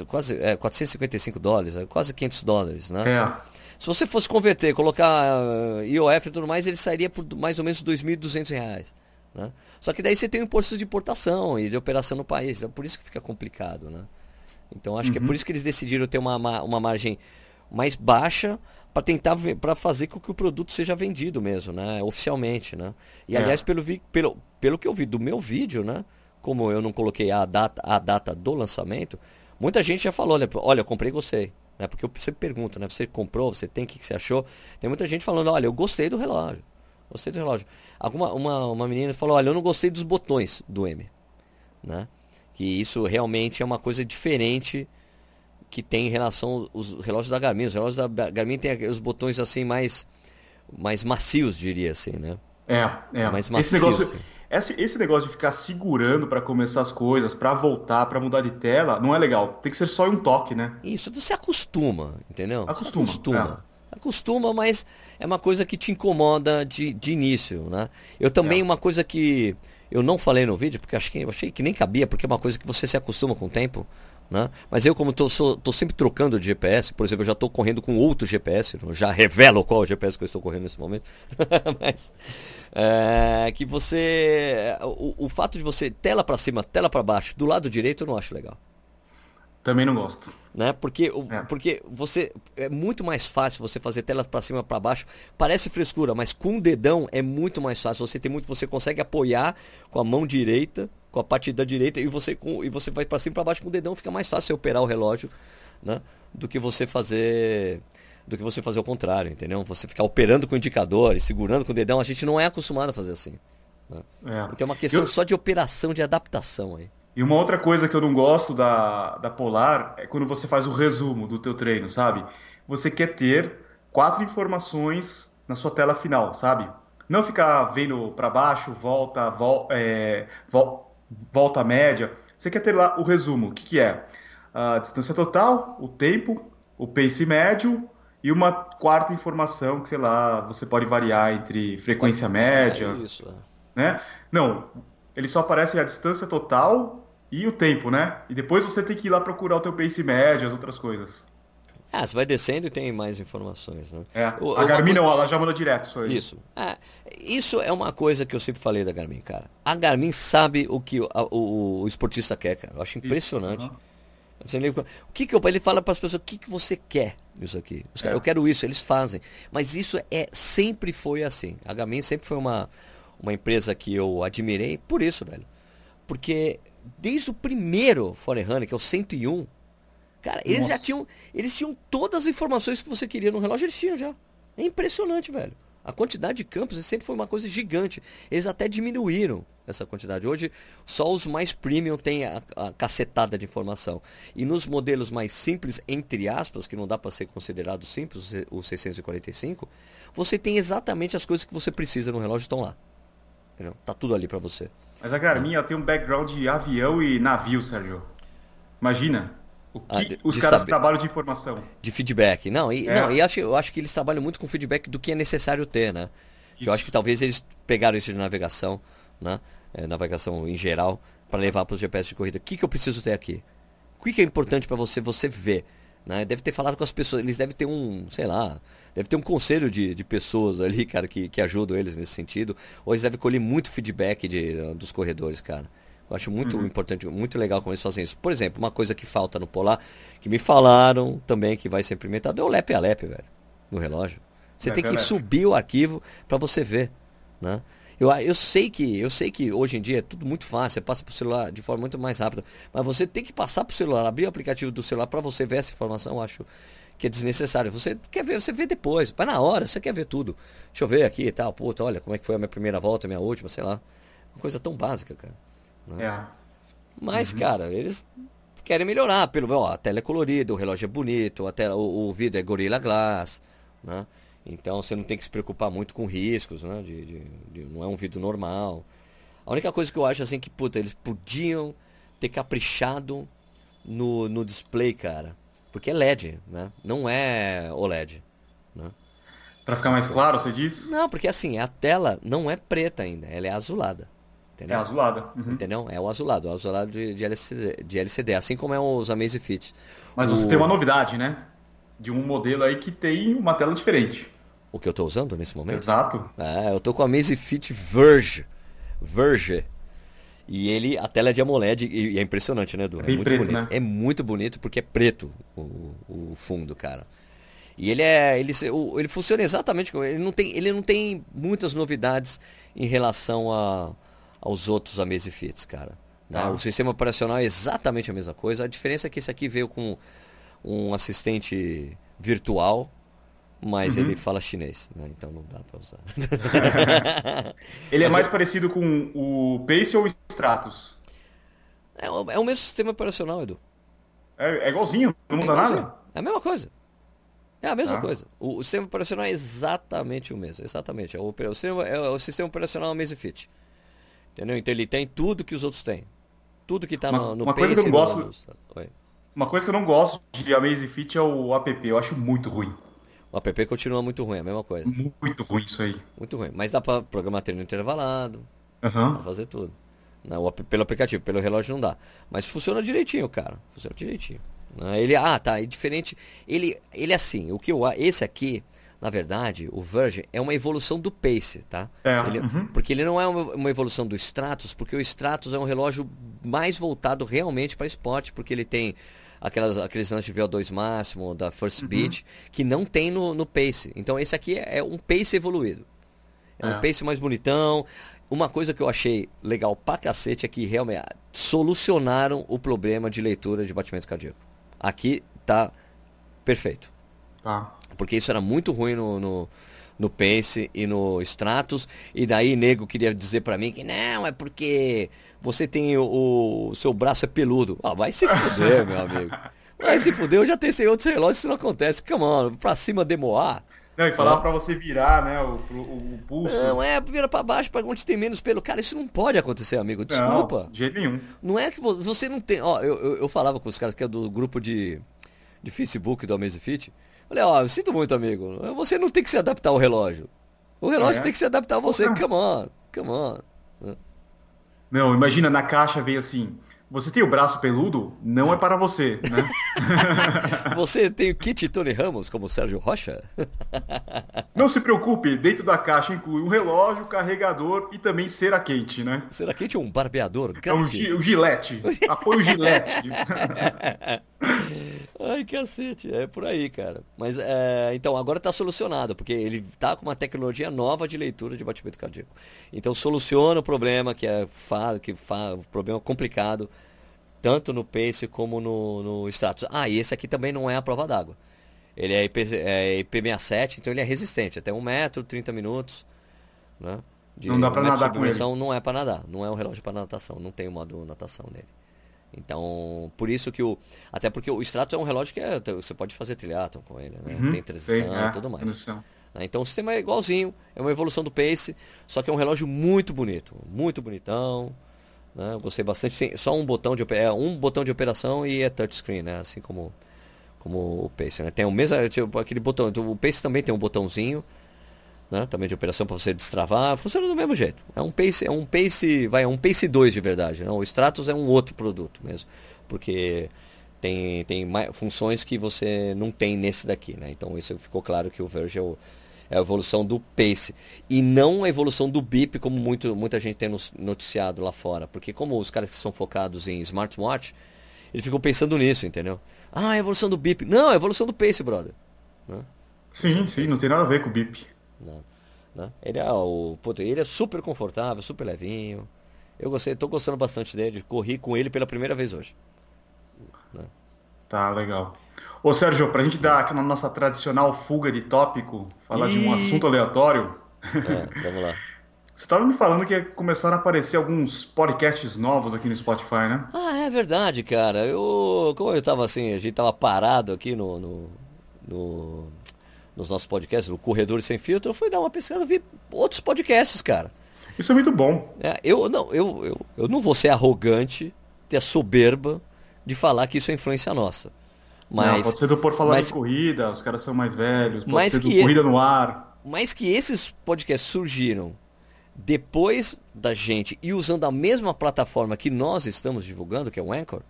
quase é, quatrocentos e cinquenta e cinco dólares, é, quase quinhentos dólares, né? É. Se você fosse converter, colocar I O F e tudo mais, ele sairia por mais ou menos dois mil e duzentos reais, né? Só que daí você tem o imposto de importação e de operação no país, é por isso que fica complicado, né? Então acho uhum. que é por isso que eles decidiram ter uma, uma margem mais baixa para tentar para fazer com que o produto seja vendido mesmo, né? Oficialmente, né? E é. aliás, pelo, vi, pelo, pelo que eu vi do meu vídeo, né? Como eu não coloquei a data, a data do lançamento, muita gente já falou, olha, olha eu comprei e gostei. Né? Porque eu sempre pergunto, né? Você comprou, você tem, o que, que você achou? Tem muita gente falando, olha, eu gostei do relógio. Gostei do relógio. Alguma, uma, uma menina falou, olha, eu não gostei dos botões do M. Né? Que isso realmente é uma coisa diferente que tem em relação aos relógios da Garmin. Os relógios da Garmin tem os botões assim mais, mais macios, diria assim, né? É, é. Mais macios. Esse negócio... assim. Esse, esse negócio de ficar segurando para começar as coisas, para voltar, para mudar de tela, não é legal. Tem que ser só um toque, né? Isso, você acostuma, entendeu? Acostuma. Acostuma, é. acostuma mas é uma coisa que te incomoda de, de início, né? Eu também, é. uma coisa que eu não falei no vídeo, porque acho que, eu achei que nem cabia, porque é uma coisa que você se acostuma com o tempo, né? Mas eu, como tô, sou, tô sempre trocando de G P S, por exemplo, eu já tô correndo com outro G P S, já revelo qual G P S que eu estou correndo nesse momento. Mas... É, que você o, o fato de você tela para cima, tela para baixo, do lado direito eu não acho legal. Também não gosto, né? Porque, é. porque você é muito mais fácil você fazer tela para cima, para baixo, parece frescura, mas com o dedão é muito mais fácil. Você tem muito, você consegue apoiar com a mão direita, com a parte da direita, e você com, e você vai para cima, para baixo com o dedão, fica mais fácil você operar o relógio, né? Do que você fazer do que você fazer o contrário, entendeu? Você ficar operando com indicadores, segurando com o dedão, a gente não é acostumado a fazer assim. Né? É. Então é uma questão eu... só de operação, de adaptação aí. E uma outra coisa que eu não gosto da, da Polar é quando você faz o resumo do teu treino, sabe? Você quer ter quatro informações na sua tela final, sabe? Não ficar vendo para baixo, volta, vol, é, vol, volta média. Você quer ter lá o resumo. O que, que é? A distância total, o tempo, o pace médio, e uma quarta informação que, sei lá, você pode variar entre frequência média. É isso. Né? Não, ele só aparece a distância total e o tempo, né? E depois você tem que ir lá procurar o teu pace médio, as outras coisas. Ah, você vai descendo e tem mais informações, né? É. O, a Garmin coisa... não, ela já manda direto isso aí. Isso. Ah, isso é uma coisa que eu sempre falei da Garmin, cara. A Garmin sabe o que o, o, o esportista quer, cara. Eu acho impressionante. Isso, uhum. O que que eu, ele fala para as pessoas, o que que você quer isso aqui? Cara, é. Eu quero isso, eles fazem. Mas isso é, sempre foi assim. A Garmin sempre foi uma, uma empresa que eu admirei por isso, velho. Porque desde o primeiro Forerunner, que é o cento e um, cara, eles Nossa. já tinham, eles tinham todas as informações que você queria no relógio, eles tinham já. É impressionante, velho. A quantidade de campos sempre foi uma coisa gigante. Eles até diminuíram essa quantidade. Hoje, só os mais premium têm a, a cacetada de informação. E nos modelos mais simples, entre aspas, que não dá para ser considerado simples, o seiscentos e quarenta e cinco, você tem exatamente as coisas que você precisa no relógio, estão lá. Entendeu? Tá tudo ali para você. Mas a Garmin ela tem um background de avião e navio, Sérgio. Imagina. O que ah, de, os de caras saber. Trabalham de informação. De feedback. Não, e, é. não, e acho, eu acho que eles trabalham muito com feedback do que é necessário ter, né? Eu acho que talvez eles pegaram isso de navegação, né? É, navegação em geral, para levar para os G P S de corrida. O que, que eu preciso ter aqui? O que, que é importante para você, você ver? Né? Deve ter falado com as pessoas, eles devem ter um, sei lá, deve ter um conselho de, de pessoas ali, cara, que, que ajudam eles nesse sentido. Ou eles devem colher muito feedback de, dos corredores, cara. Eu acho muito uhum. importante, muito legal como eles fazem isso. Por exemplo, uma coisa que falta no Polar, que me falaram também que vai ser implementado, é o lep a lep, velho, no relógio. Você lep tem que subir o arquivo para você ver, né? Eu, eu, sei que, eu sei que hoje em dia é tudo muito fácil, você passa pro celular de forma muito mais rápida, mas você tem que passar pro celular, abrir o aplicativo do celular para você ver essa informação, eu acho que é desnecessário. Você quer ver, você vê depois, mas na hora você quer ver tudo. Deixa eu ver aqui e tal, puta, olha como é que foi a minha primeira volta, a minha última, sei lá. Uma coisa tão básica, cara. É. Mas, uhum. cara, eles querem melhorar. Pelo, ó, a tela é colorida, o relógio é bonito, a tela, o, o vidro é Gorilla Glass, né? Então você não tem que se preocupar muito com riscos, né? De, de, de, não é um vidro normal. A única coisa que eu acho assim que, puta, eles podiam ter caprichado no, no display, cara. Porque é L E D, né? Não é O L E D, né? Pra ficar mais claro, você diz? Não, porque assim, a tela não é preta ainda, ela é azulada. Entendeu? É azulada. Uhum. Entendeu? É o azulado, o azulado de, de, L C D, de L C D, assim como é os Amazfit. Mas o... você tem uma novidade, né? De um modelo aí que tem uma tela diferente. O que eu tô usando nesse momento? Exato. É, eu tô com a Amazfit Verge. Verge. E ele, a tela é de AMOLED e é impressionante, né, Edu? É, é muito preto, bonito. Né? É muito bonito porque é preto o, o fundo, cara. E ele é, ele, ele funciona exatamente como ele não tem, ele não tem muitas novidades em relação a aos outros Amazfits, cara. Né? Ah. O sistema operacional é exatamente a mesma coisa. A diferença é que esse aqui veio com um assistente virtual, mas uhum. ele fala chinês, né? Então não dá pra usar. Ele mas é mais eu... parecido com o Pace ou o Stratus? É, é o mesmo sistema operacional, Edu. É, é igualzinho, não muda é nada? É a mesma coisa. É a mesma ah. coisa. O, o sistema operacional é exatamente o mesmo. Exatamente. É o, o, sistema, é o sistema operacional Amazfit. Entendeu? Então ele tem tudo que os outros têm. Tudo que tá uma, no, no uma coisa que eu não gosto. Oi. Uma coisa que eu não gosto de Amazfit é o app. Eu acho muito ruim. O app continua muito ruim, é a mesma coisa. Muito ruim isso aí. Muito ruim. Mas dá pra programar treino intervalado. Uhum. Dá fazer tudo. Não, o app, pelo aplicativo, pelo relógio não dá. Mas funciona direitinho, cara. Funciona direitinho. Ele, ah, tá. É diferente. Ele, ele assim, o que eu, esse aqui... Na verdade, o Verge é uma evolução do Pace, tá? É, ele, uhum. Porque ele não é uma, uma evolução do Stratus, porque o Stratus é um relógio mais voltado realmente para esporte, porque ele tem aquelas, aqueles lances de V O dois máximo, da First uhum. Beat, que não tem no, no Pace. Então esse aqui é, é um Pace evoluído. É um é. Pace mais bonitão. Uma coisa que eu achei legal pra cacete é que realmente solucionaram o problema de leitura de batimento cardíaco. Aqui tá perfeito. Tá. Porque isso era muito ruim no, no, no Pace e no Stratus. E daí nego queria dizer pra mim que não, é porque você tem o, o seu braço é peludo. Ah, vai se fuder, meu amigo. Vai se fuder, eu já testei outros relógios, isso não acontece. Come on, pra cima demoar. Não, e falava ah. pra você virar, né, o, o, o pulso. Não, é, vira pra baixo, pra onde tem menos pelo. Cara, isso não pode acontecer, amigo, desculpa. Não, de jeito nenhum. Não é que você não tem... Ó, eu, eu, eu falava com os caras que é do grupo de, de Facebook do Amazfit. Olha, ó, eu sinto muito, amigo. Você não tem que se adaptar ao relógio. O relógio ah, é? tem que se adaptar a você. Come on, come on. Não, imagina, na caixa veio assim, Você tem o braço peludo? Não é para você, né? Você tem o kit Tony Ramos, como o Sérgio Rocha? Não se preocupe, dentro da caixa inclui um relógio, carregador e também cera quente, né? Cera quente é um barbeador grátis. É um gi- o gilete, apoio gilete. Ai, cacete, é por aí, cara. Mas, é, então, agora tá solucionado, porque ele tá com uma tecnologia nova de leitura de batimento cardíaco. Então, soluciona o problema, que é fa- que fa- o problema complicado, tanto no Pace como no, no Stratus. Ah, e esse aqui também não é a prova d'água. Ele é, IP, é I P sessenta e sete, então ele é resistente. Até um metro, trinta minutos. Né, de, não dá pra nadar com ele. Não é pra nadar. Não é um relógio pra natação. Não tem o modo natação nele. Então, por isso que o... Até porque o Stratus é um relógio que é, você pode fazer triatlon com ele. Né? Uhum, tem transição e é, tudo mais. Transição. Então o sistema é igualzinho. É uma evolução do Pace. Só que é um relógio muito bonito. Muito bonitão. Né? Eu gostei bastante. Sim, só um botão de é um botão de operação e é touchscreen, né? Assim como, como o Pace, né? Tem o mesmo tipo, aquele botão. O Pace também tem um botãozinho, né? Também de operação para você destravar. Funciona do mesmo jeito. É um Pace, é um Pace, vai, é um Pace dois de verdade. Né? O Stratus é um outro produto mesmo, porque tem tem mais funções que você não tem nesse daqui, né? Então isso ficou claro que o Verge é o É a evolução do Pace. E não a evolução do Bip, como muito, muita gente tem noticiado lá fora. Porque como os caras que são focados em smartwatch, eles ficam pensando nisso, entendeu? Ah, a evolução do Bip. Não, a evolução do Pace, brother. Né? Sim, sim, não tem nada a ver com o Bip. Não, não. Ele, é o, puto, ele é super confortável, super levinho. Eu gostei, tô gostando bastante dele. Corri com ele pela primeira vez hoje. Não. Tá, legal. Ô Sérgio, pra gente dar aquela nossa tradicional fuga de tópico, falar Ih. de um assunto aleatório. É, vamos lá. Você estava me falando que começaram a aparecer alguns podcasts novos aqui no Spotify, né? Ah, é verdade, cara. Eu, como eu tava assim, a gente tava parado aqui no, no, no, nos nossos podcasts, no Corredores Sem Filtro, eu fui dar uma pesquisada e vi outros podcasts, cara. Isso é muito bom. É, eu, não, eu, eu, eu não vou ser arrogante, ter a soberba de falar que isso é influência nossa. Mas, não, pode ser do Por Falar mas, de Corrida, os caras são mais velhos, pode ser do que, Corrida no Ar. Mas que esses podcasts surgiram depois da gente e usando a mesma plataforma que nós estamos divulgando, que é o Anchor,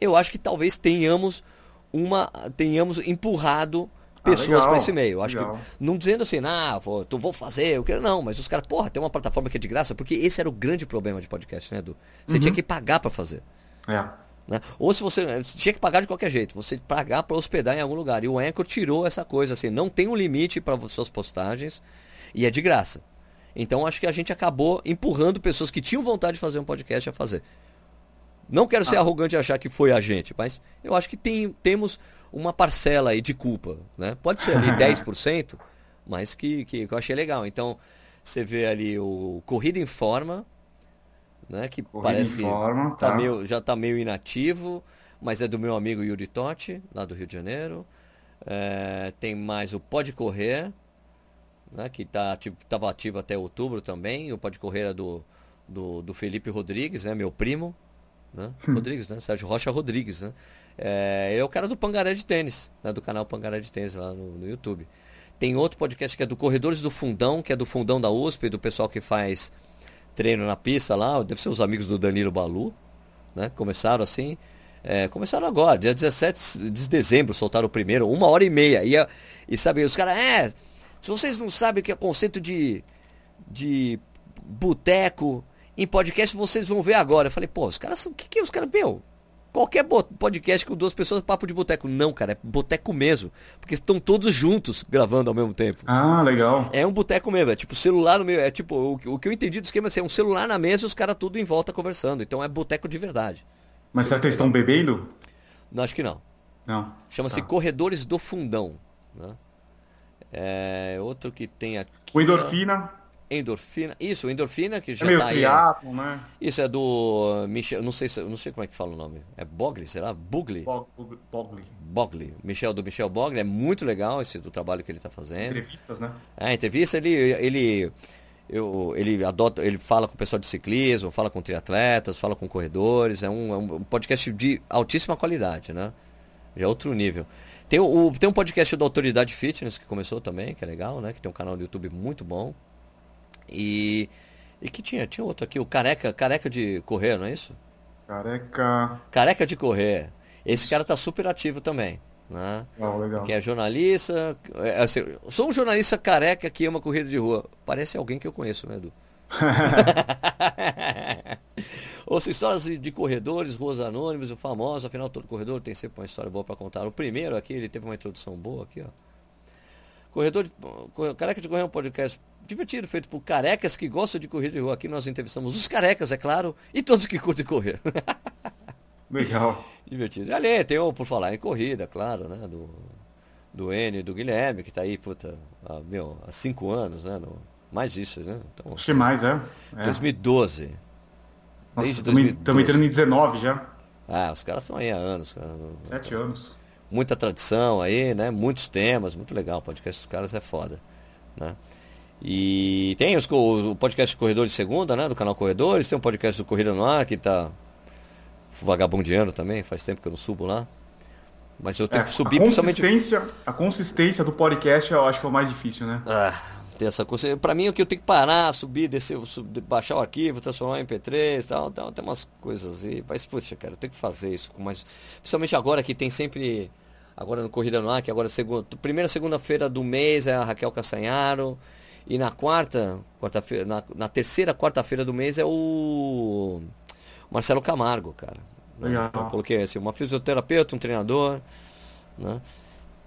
eu acho que talvez tenhamos, uma, tenhamos empurrado pessoas ah, para esse meio. Acho que, não dizendo assim, ah, vou, tu vou fazer, eu quero não, mas os caras, porra, tem uma plataforma que é de graça, porque esse era o grande problema de podcast, né, Edu? Você uhum. tinha que pagar para fazer. É. Né? Ou se você, você tinha que pagar de qualquer jeito, você pagar para hospedar em algum lugar. E o Anchor tirou essa coisa assim, não tem um limite para suas postagens e é de graça. Então acho que a gente acabou empurrando pessoas que tinham vontade de fazer um podcast a fazer. Não quero ser ah. arrogante e achar que foi a gente, mas eu acho que tem, temos uma parcela aí de culpa, né? Pode ser ali dez por cento, mas que, que eu achei legal. Então você vê ali o Corrida em Forma, né, que Corrida parece que forma, tá tá. Meio, já está meio inativo, mas é do meu amigo Yuri Totti, lá do Rio de Janeiro. É, tem mais o Pode Correr, né, que estava tá, tipo, ativo até outubro também. O Pode Correr é do, do, do Felipe Rodrigues, né, meu primo. Né? Rodrigues, né? Sérgio Rocha Rodrigues. Né? É, ele é o cara do Pangaré de Tênis, né, do canal Pangaré de Tênis lá no, no YouTube. Tem outro podcast que é do Corredores do Fundão, que é do Fundão da U S P, do pessoal que faz... treino na pista lá, deve ser os amigos do Danilo Balu, né? Começaram assim, é, começaram agora, dia dezessete de dezembro, soltaram o primeiro, uma hora e meia, e, e sabe, os caras, é, se vocês não sabem o que é conceito de, de boteco em podcast, vocês vão ver agora. Eu falei, pô, os caras, o que que é os caras, meu, qualquer podcast com duas pessoas, papo de boteco. Não, cara, é boteco mesmo, porque estão todos juntos gravando ao mesmo tempo. Ah, legal. É um boteco mesmo, é tipo celular no meio, é tipo, o, o que eu entendi do esquema é assim, um celular na mesa e os caras tudo em volta conversando, então é boteco de verdade. Mas será que eles estão bebendo? Não, acho que não. Não. Chama-se tá. Corredores do Fundão. Né? É outro que tem aqui... O Endorfina... Endorfina, isso, Endorfina, que já é meio tá triato, aí. Né? Isso é do Michel, não sei, não sei como é que fala o nome. É Bogli, será? Bugli? Bogli. Bogli. Michel, do Michel Bogli, é muito legal esse do trabalho que ele está fazendo. Entrevistas, né? É, entrevista, ele, ele, eu, ele adota, ele fala com o pessoal de ciclismo, fala com triatletas, fala com corredores, é um, é um podcast de altíssima qualidade, né? Já é outro nível. Tem, o, tem um podcast da Autoridade Fitness que começou também, que é legal, né? Que tem um canal do YouTube muito bom. E, e que tinha? Tinha outro aqui, o Careca, Careca de Correr, não é isso? Careca. Careca de correr. Esse cara tá super ativo também, né? Oh, legal. Que é jornalista. É, assim, sou um jornalista careca que ama corrida de rua. Parece alguém que eu conheço, né, Edu? Ouça histórias de corredores, ruas anônimas, o famoso. Afinal, todo corredor tem sempre uma história boa para contar. O primeiro aqui, ele teve uma introdução boa aqui, ó. Corredor de, Careca de Correr é um podcast divertido, feito por carecas que gostam de corrida de rua. Aqui nós entrevistamos os carecas, é claro, e todos que curtem correr. Legal. Divertido. Ali, tem o Por Falar em Corrida, claro, né? Do, do Enio e do Guilherme, que tá aí, puta, há, meu, há cinco anos, né? No, mais isso, né? Então, acho que mais, é. é. dois mil e doze. Nossa, desde dois mil e doze. Estamos entrando em dezenove já. Ah, os caras estão aí há anos, cara. Sete anos. Muita tradição aí, né? Muitos temas, muito legal. O podcast dos caras é foda, né? E tem os, o podcast Corredores de Segunda, né? Do canal Corredores. Tem um podcast do Corrida no Ar, que tá vagabundeando também. Faz tempo que eu não subo lá. Mas eu tenho é, que subir a consistência, principalmente... A consistência do podcast eu acho que é o mais difícil, né? Ah, ter essa consistência. Pra mim, o que eu tenho que parar, subir, descer, subir, baixar o arquivo, transformar em M P três e tal, tal. Tem umas coisas aí. Mas, puxa, cara, eu tenho que fazer isso. Mas, principalmente agora que tem sempre... Agora no Corrida no Ar, que agora segunda, primeira segunda-feira do mês é a Raquel Castanharo. E na quarta, quarta-feira, na, na terceira quarta-feira do mês é o Marcelo Camargo, cara. Né? Então, eu coloquei assim, uma fisioterapeuta, um treinador, né?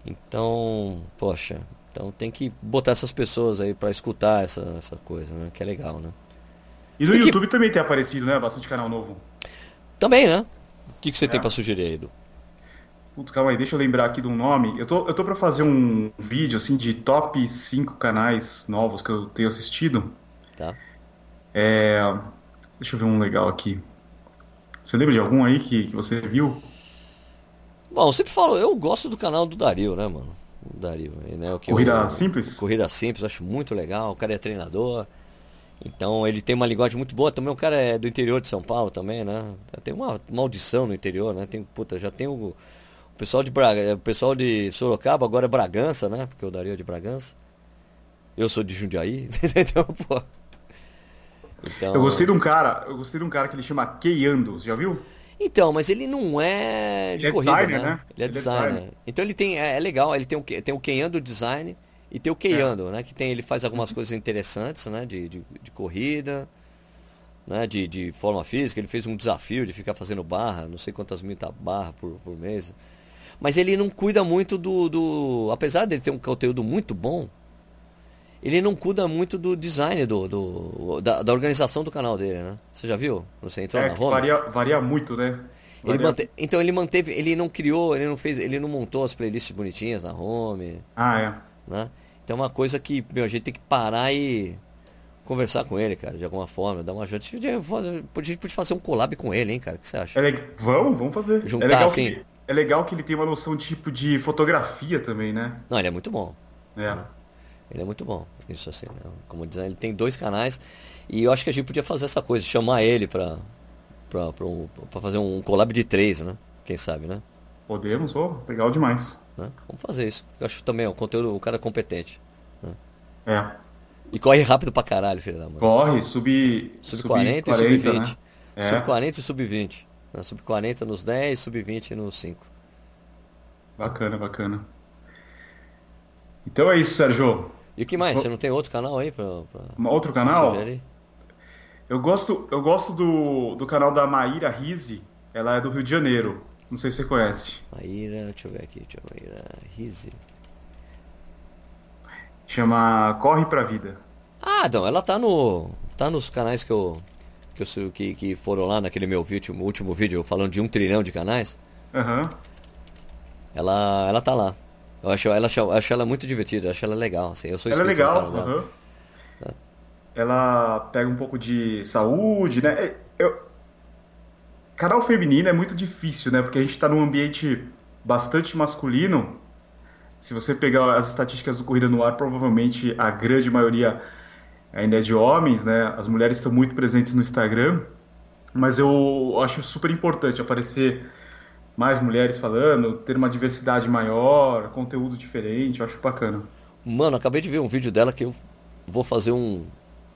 Então, poxa, então tem que botar essas pessoas aí pra escutar essa, essa coisa, né? Que é legal, né? E no e YouTube que... também tem aparecido, né? Bastante canal novo. Também, né? O que, que você é. tem pra sugerir aí, Edu? Putz, calma aí, deixa eu lembrar aqui de um nome. Eu tô, eu tô pra fazer um vídeo, assim, de top cinco canais novos que eu tenho assistido. Tá. É, deixa eu ver um legal aqui. Você lembra de algum aí que, que você viu? Bom, eu sempre falo, eu gosto do canal do Dario, né, mano? O Dario, né? O que Corrida eu, Simples? Corrida Simples, acho muito legal. O cara é treinador. Então, ele tem uma linguagem muito boa. Também o cara é do interior de São Paulo, também, né? Tem uma maldição no interior, né? Tem, puta, já tem o... O pessoal de Braga, o pessoal de Sorocaba agora é Bragança, né? Porque eu daria de Bragança. Eu sou de Jundiaí. Então, pô. Então... Eu gostei de um cara, eu gostei de um cara que ele chama Keiando, já viu? Então, mas ele não é de ele corrida, é designer, né? né? Ele é ele designer. É designer. Então ele tem é, é legal, ele tem o tem o Keiando Design e tem o Keiando, é. né? Que tem ele faz algumas coisas interessantes, né? De, de, de corrida, né? De, de forma física. Ele fez um desafio de ficar fazendo barra, não sei quantas mil barra por, por mês. Mas ele não cuida muito do, do... Apesar dele ter um conteúdo muito bom, ele não cuida muito do design, do, do, da, da organização do canal dele, né? Você já viu? Você entrou é, na roda? Varia, varia muito, né? Varia. Ele mante... Então ele manteve... Ele não criou, ele não fez... Ele não montou as playlists bonitinhas na home. Ah, é. Né? Então é uma coisa que, meu, a gente tem que parar e conversar com ele, cara, de alguma forma, dar uma ajuda. A gente podia fazer um collab com ele, hein, cara? O que você acha? É le... Vamos, vamos fazer. Juntar, é legal assim... Que... É legal que ele tem uma noção tipo de fotografia também, né? Não, ele é muito bom. É. Né? Ele é muito bom. Isso assim, né? Como dizem, ele tem dois canais e eu acho que a gente podia fazer essa coisa, chamar ele pra, pra, pra, pra fazer um collab de três, né? Quem sabe, né? Podemos, oh, legal demais. Né? Vamos fazer isso. Eu acho também, o conteúdo, o cara é competente. Né? É. E corre rápido pra caralho, filho da mãe. Corre, sub... sub quarenta, sub e sub vinte. Né? É. sub quarenta e sub vinte. sub quarenta nos dez, sub vinte nos cinco. Bacana, bacana. Então é isso, Sérgio. E o que mais? Você não tem outro canal aí? Pra, pra... Outro canal? Eu gosto, eu gosto do, do canal da Maíra Rizzi. Ela é do Rio de Janeiro. Não sei se você conhece. Maíra, deixa eu ver aqui. Deixa eu ver, Maíra Rizzi. Chama Corre Pra Vida. Ah, não. Ela tá, no, tá nos canais que eu... Que, que foram lá naquele meu vídeo, último vídeo falando de um trilhão de canais. Uhum. Ela, ela tá lá. Eu acho ela, acho, acho ela muito divertida, eu acho ela legal. Assim, eu sou ela é legal. Uhum. É. Ela pega um pouco de saúde, né? Eu... Canal feminino é muito difícil, né? Porque a gente tá num ambiente bastante masculino. Se você pegar as estatísticas do Corrida no Ar, provavelmente a grande maioria... ainda é de homens, né? As mulheres estão muito presentes no Instagram, mas eu acho super importante aparecer mais mulheres falando, ter uma diversidade maior, conteúdo diferente, eu acho bacana. Mano, acabei de ver um vídeo dela que eu vou fazer um,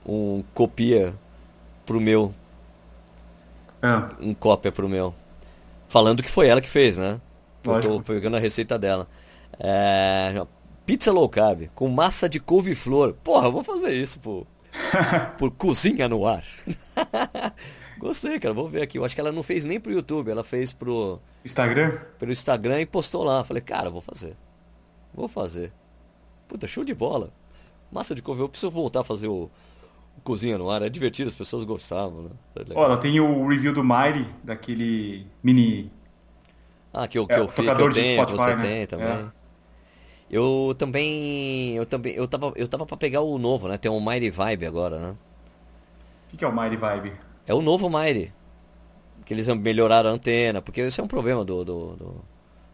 um copia pro meu. ah. em cópia pro meu. Falando que foi ela que fez, né? Lógico. Eu tô pegando a receita dela. É... Pizza low carb com massa de couve-flor. Porra, eu vou fazer isso, pô. Por Cozinha no Ar. Gostei, cara, vou ver aqui. Eu acho que ela não fez nem pro YouTube, ela fez pro... Instagram? Pelo Instagram e postou lá. Falei, cara, vou fazer. Vou fazer. Puta, show de bola. Massa de couve, eu preciso voltar a fazer o, o Cozinha no Ar. É divertido, as pessoas gostavam, né? Ó, ela tem o review do Myri, daquele mini... Ah, que eu, que é, eu fiz, que eu tenho, Spotify, você né? tem também. É. Eu também... Eu também... Eu tava, eu tava pra pegar o novo, né? Tem o Myri Vibe agora, né? O que, que é o Myri Vibe? É o novo Myri, que eles melhoraram a antena, porque esse é um problema do, do, do,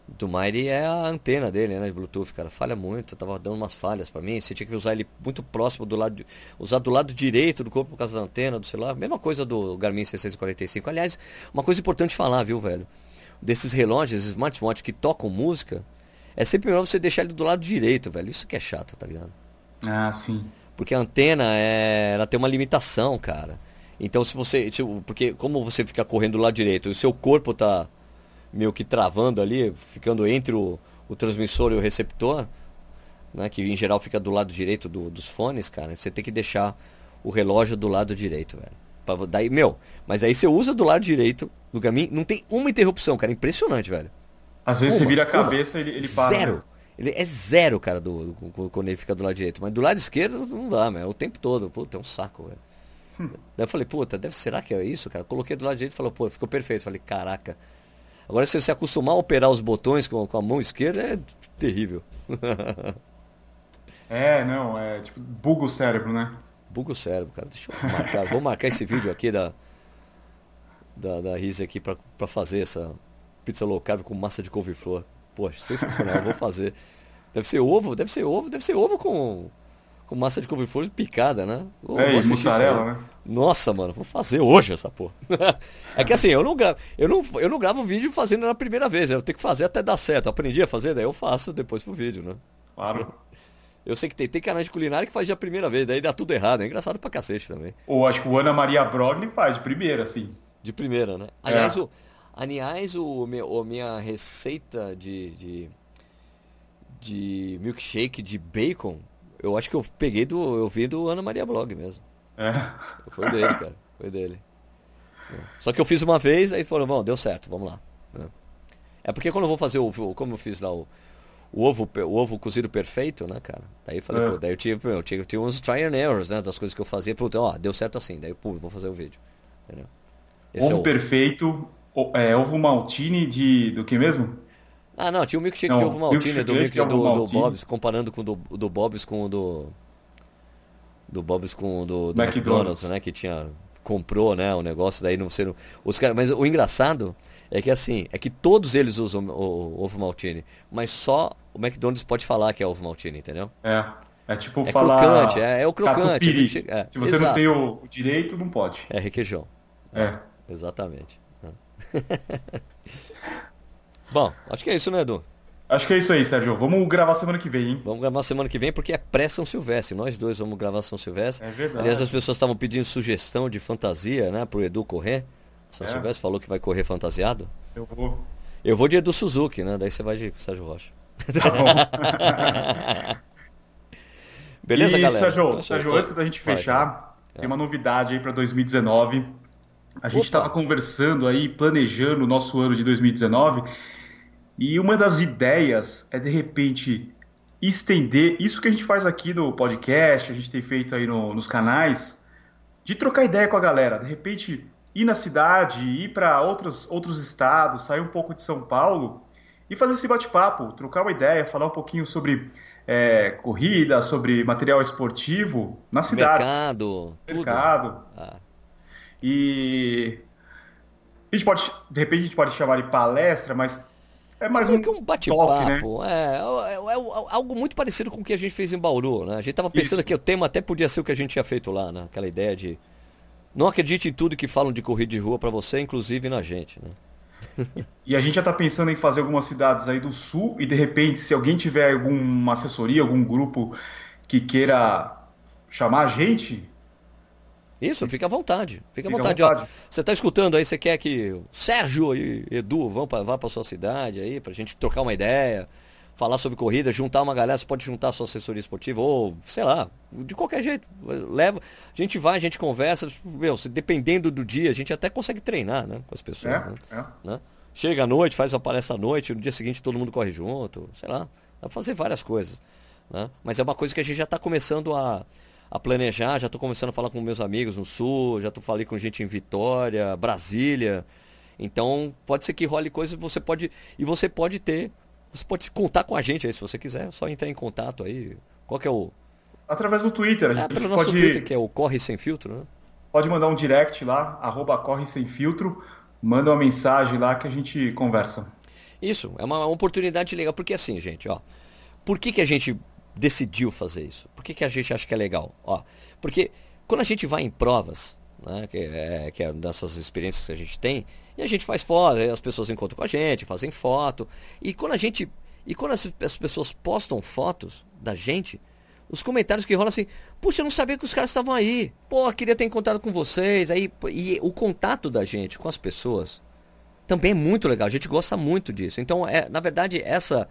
do Myri, é a antena dele, né, de Bluetooth, cara, falha muito, eu tava dando umas falhas pra mim, você tinha que usar ele muito próximo do lado, de, usar do lado direito do corpo por causa da antena, do celular, mesma coisa do Garmin seiscentos e quarenta e cinco, aliás, uma coisa importante falar, viu, velho, desses relógios, smartwatch que tocam música, é sempre melhor você deixar ele do lado direito, velho, isso que é chato, tá ligado? Ah, sim. Porque a antena, é, ela tem uma limitação, cara. Então se você, se, porque como você fica correndo do lado direito, o seu corpo tá meio que travando ali, ficando entre o, o transmissor e o receptor, né, que em geral fica do lado direito do, dos fones, cara, você tem que deixar o relógio do lado direito, velho. Pra, daí, meu, mas aí você usa do lado direito do Garmin, não tem uma interrupção, cara, impressionante, velho. Às vezes uma, você vira a cabeça e ele, ele para. Zero. Ele é zero, cara, do, do, quando ele fica do lado direito, mas do lado esquerdo não dá, meu, o tempo todo, puta, é um saco, velho. Daí eu falei, puta, deve, será que é isso, cara? Coloquei do lado direito e falou, pô, ficou perfeito. Falei, caraca. Agora se você acostumar a operar os botões com, com a mão esquerda, é terrível. É, não, é tipo, buga o cérebro, né? Buga o cérebro, cara. Deixa eu marcar. Vou marcar esse vídeo aqui da da, da Riz aqui pra, pra fazer essa pizza low carb com massa de couve-flor. Poxa, sensacional, vou fazer. Deve ser ovo, deve ser ovo, deve ser ovo com... Com massa de couve-flor picada, né? Oh, é, mussarela, né? Nossa, mano, vou fazer hoje essa porra. É que assim, eu não gravo, eu não, eu não gravo vídeo fazendo na primeira vez, né? Eu tenho que fazer até dar certo. Eu aprendi a fazer, daí eu faço depois pro vídeo, né? Claro. Eu sei que tem, tem canal de culinária que faz a primeira vez, daí dá tudo errado. É engraçado pra cacete também. Ou acho que o Ana Maria Broglie faz de primeira, assim. De primeira, né? Aliás, é. o, aliás o, o, minha receita de, de, de milkshake de bacon... Eu acho que eu peguei do... Eu vi do Ana Maria Blog mesmo. É. Foi dele, cara. Foi dele. É. Só que eu fiz uma vez, aí falou, bom, deu certo, vamos lá. É, é porque quando eu vou fazer o... Como eu fiz lá o, o, ovo, o ovo cozido perfeito, né, cara? Daí eu falei, é. pô, daí eu tive, eu tive, eu tive uns try and errors, né? Das coisas que eu fazia. Pronto, ó, deu certo assim. Daí, pô, vou fazer o vídeo. Entendeu? Esse ovo, é ovo perfeito, é, ovo maltine de... Do que mesmo? Ah, não, tinha o milkshake não, de ovo maltine do, do, do, do Bob's, comparando com o do, do Bob's com o do... Do Bob's com o do, do McDonald's, né, que tinha... Comprou, né, o negócio, daí não sei... Os cara, mas o engraçado é que, assim, é que todos eles usam o, o, o ovo maltine, mas só o McDonald's pode falar que é ovo maltine, entendeu? É, é tipo é falar... Crocante, é, é o crocante, milkshake, é, se você exato. Não tem o, o direito, não pode. É requeijão. É. é exatamente. É. Bom, acho que é isso, né, Edu? Acho que é isso aí, Sérgio. Vamos gravar semana que vem, hein? Vamos gravar semana que vem, porque é pré-São Silvestre. Nós dois vamos gravar São Silvestre. É verdade. Aliás, as pessoas estavam pedindo sugestão de fantasia, né, pro Edu correr. São é. Silvestre falou que vai correr fantasiado. Eu vou. Eu vou de Edu Suzuki, né? Daí você vai de Sérgio Rocha. Tá bom. Beleza, e, galera? E, Sérgio, então, Sérgio antes da gente vai, fechar, é. tem uma novidade aí pra dois mil e dezenove. A gente estava conversando aí, planejando o nosso ano de dois mil e dezenove... E uma das ideias é, de repente, estender isso que a gente faz aqui no podcast, a gente tem feito aí no, nos canais, de trocar ideia com a galera. De repente, ir na cidade, ir para outros, outros estados, sair um pouco de São Paulo e fazer esse bate-papo, trocar uma ideia, falar um pouquinho sobre é, corrida, sobre material esportivo nas cidades. Mercado. Mercado. Ah. E a gente pode, de repente, a gente pode chamar de palestra, mas... É mais um, um bate-papo, né? é, é, é, é, é algo muito parecido com o que a gente fez em Bauru, né? A gente tava pensando Isso. que o tema até podia ser o que a gente tinha feito lá, né? Aquela ideia de não acredite em tudo que falam de corrida de rua para você, inclusive na gente, né? E a gente já tá pensando em fazer algumas cidades aí do sul e de repente se alguém tiver alguma assessoria, algum grupo que queira chamar a gente, Isso, fica à vontade. Fica, fica à vontade. À vontade. Ó, você está escutando aí, você quer que o Sérgio e Edu vão para vá para sua cidade aí, para a gente trocar uma ideia, falar sobre corrida, juntar uma galera, você pode juntar a sua assessoria esportiva, ou sei lá, de qualquer jeito. Leva, a gente vai, a gente conversa, meu, dependendo do dia, a gente até consegue treinar, né, com as pessoas. É, né? É. Né? Chega à noite, faz a palestra à noite, no dia seguinte todo mundo corre junto, sei lá, dá para fazer várias coisas. Né? Mas é uma coisa que a gente já está começando a, a planejar, já estou começando a falar com meus amigos no Sul, já estou falando com gente em Vitória, Brasília. Então pode ser que role coisas, você pode, e você pode ter, você pode contar com a gente aí se você quiser, só entrar em contato aí. Qual que é o... Através do Twitter. A gente é, pelo nosso pode... Twitter, que é o Corre Sem Filtro, né? Pode mandar um direct lá, arroba Corre Sem Filtro. Manda uma mensagem lá que a gente conversa. Isso, é uma oportunidade legal. Porque assim, gente, ó, por que que a gente decidiu fazer isso? Por que que a gente acha que é legal? Ó, porque quando a gente vai em provas, né, que, é, que é dessas experiências que a gente tem, e a gente faz foto, as pessoas encontram com a gente, fazem foto. E quando a gente, e quando as, as pessoas postam fotos da gente, os comentários que rolam assim, puxa, eu não sabia que os caras estavam aí, pô, queria ter encontrado com vocês. Aí, e o contato da gente com as pessoas também é muito legal, a gente gosta muito disso. Então, é, na verdade, essa,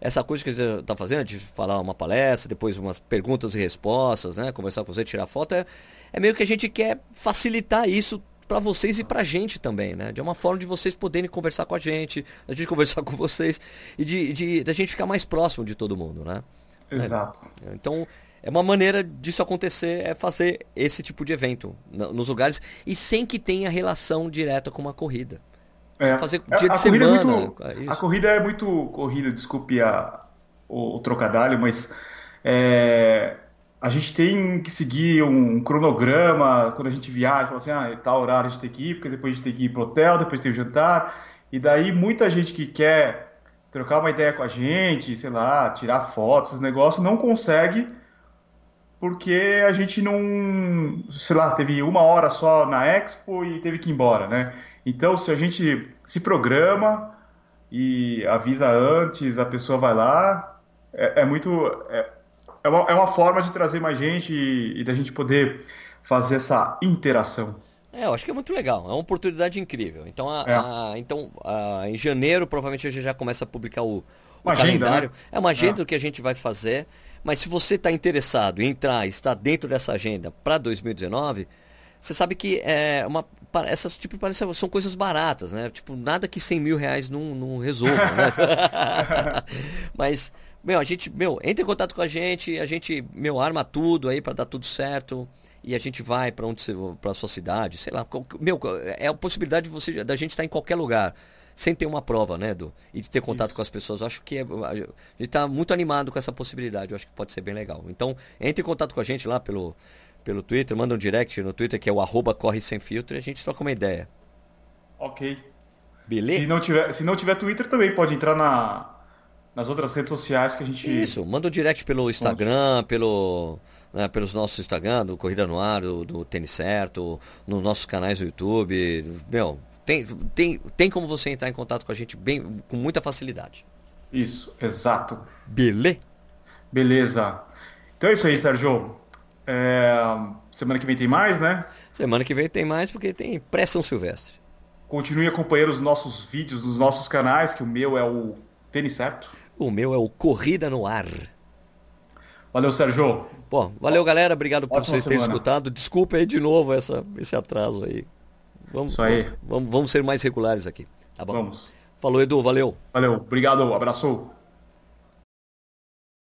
essa coisa que você está fazendo, de falar uma palestra, depois umas perguntas e respostas, né, conversar com você, tirar foto, é, é meio que a gente quer facilitar isso para vocês e para a gente também, né? De uma forma de vocês poderem conversar com a gente, a gente conversar com vocês, e de, de, de a gente ficar mais próximo de todo mundo, né? Exato. É, então, é uma maneira disso acontecer, é fazer esse tipo de evento na, nos lugares, e sem que tenha relação direta com uma corrida. É. Fazer é, dia a de semana. É muito, é a corrida é muito corrida, desculpe a, o, o trocadilho, mas é, a gente tem que seguir um cronograma quando a gente viaja, fala assim, ah, é tal horário a gente tem que ir, porque depois a gente tem que ir pro hotel, depois tem o jantar, e daí muita gente que quer trocar uma ideia com a gente, sei lá, tirar fotos, esses negócios, não consegue, porque a gente não, sei lá, teve uma hora só na Expo e teve que ir embora, né? Então, se a gente se programa e avisa antes, a pessoa vai lá, é, é muito... É, é, uma, é uma forma de trazer mais gente e, e da gente poder fazer essa interação. É, eu acho que é muito legal, é uma oportunidade incrível. Então, a, é. a, então a, em janeiro, provavelmente a gente já começa a publicar o, o calendário. Agenda, né? É uma agenda do é. que a gente vai fazer, mas se você está interessado em entrar, estar dentro dessa agenda para dois mil e dezenove, você sabe que é uma, essas tipo, parece, são coisas baratas, né? Tipo, nada que cem mil reais não, não resolva, né? Mas, meu, a gente, meu, entra em contato com a gente, a gente, meu, arma tudo aí para dar tudo certo. E a gente vai para onde, para sua cidade, sei lá, meu, é a possibilidade de você, da gente estar em qualquer lugar, sem ter uma prova, né, Edu? E de ter contato Isso. com as pessoas. Eu acho que é, a gente está muito animado com essa possibilidade, eu acho que pode ser bem legal. Então, entre em contato com a gente lá pelo, pelo Twitter, manda um direct no Twitter, que é o arroba Corre Sem Filtro, e a gente troca uma ideia. Ok. Beleza? Se não tiver, se não tiver Twitter também, pode entrar na, nas outras redes sociais que a gente... Isso, manda um direct pelo Instagram, pelo... Né, pelos nossos Instagram, do Corrida no Ar, do, do Tênis Certo, nos nossos canais do YouTube. Meu, tem, tem, tem como você entrar em contato com a gente bem, com muita facilidade. Isso, exato. Beleza? Beleza. Então é isso aí, Sérgio. É, semana que vem tem mais, né? Semana que vem tem mais, porque tem pré-São Silvestre. Continue acompanhando os nossos vídeos, nos nossos canais, que o meu é o Tênis Certo. O meu é o Corrida no Ar. Valeu, Sérgio. Bom, valeu, galera. Obrigado por vocês terem escutado. Desculpa aí de novo essa, esse atraso aí. Vamos, Isso aí. Vamos, vamos ser mais regulares aqui. Tá bom? Vamos. Falou, Edu. Valeu. Valeu. Obrigado. Abraço.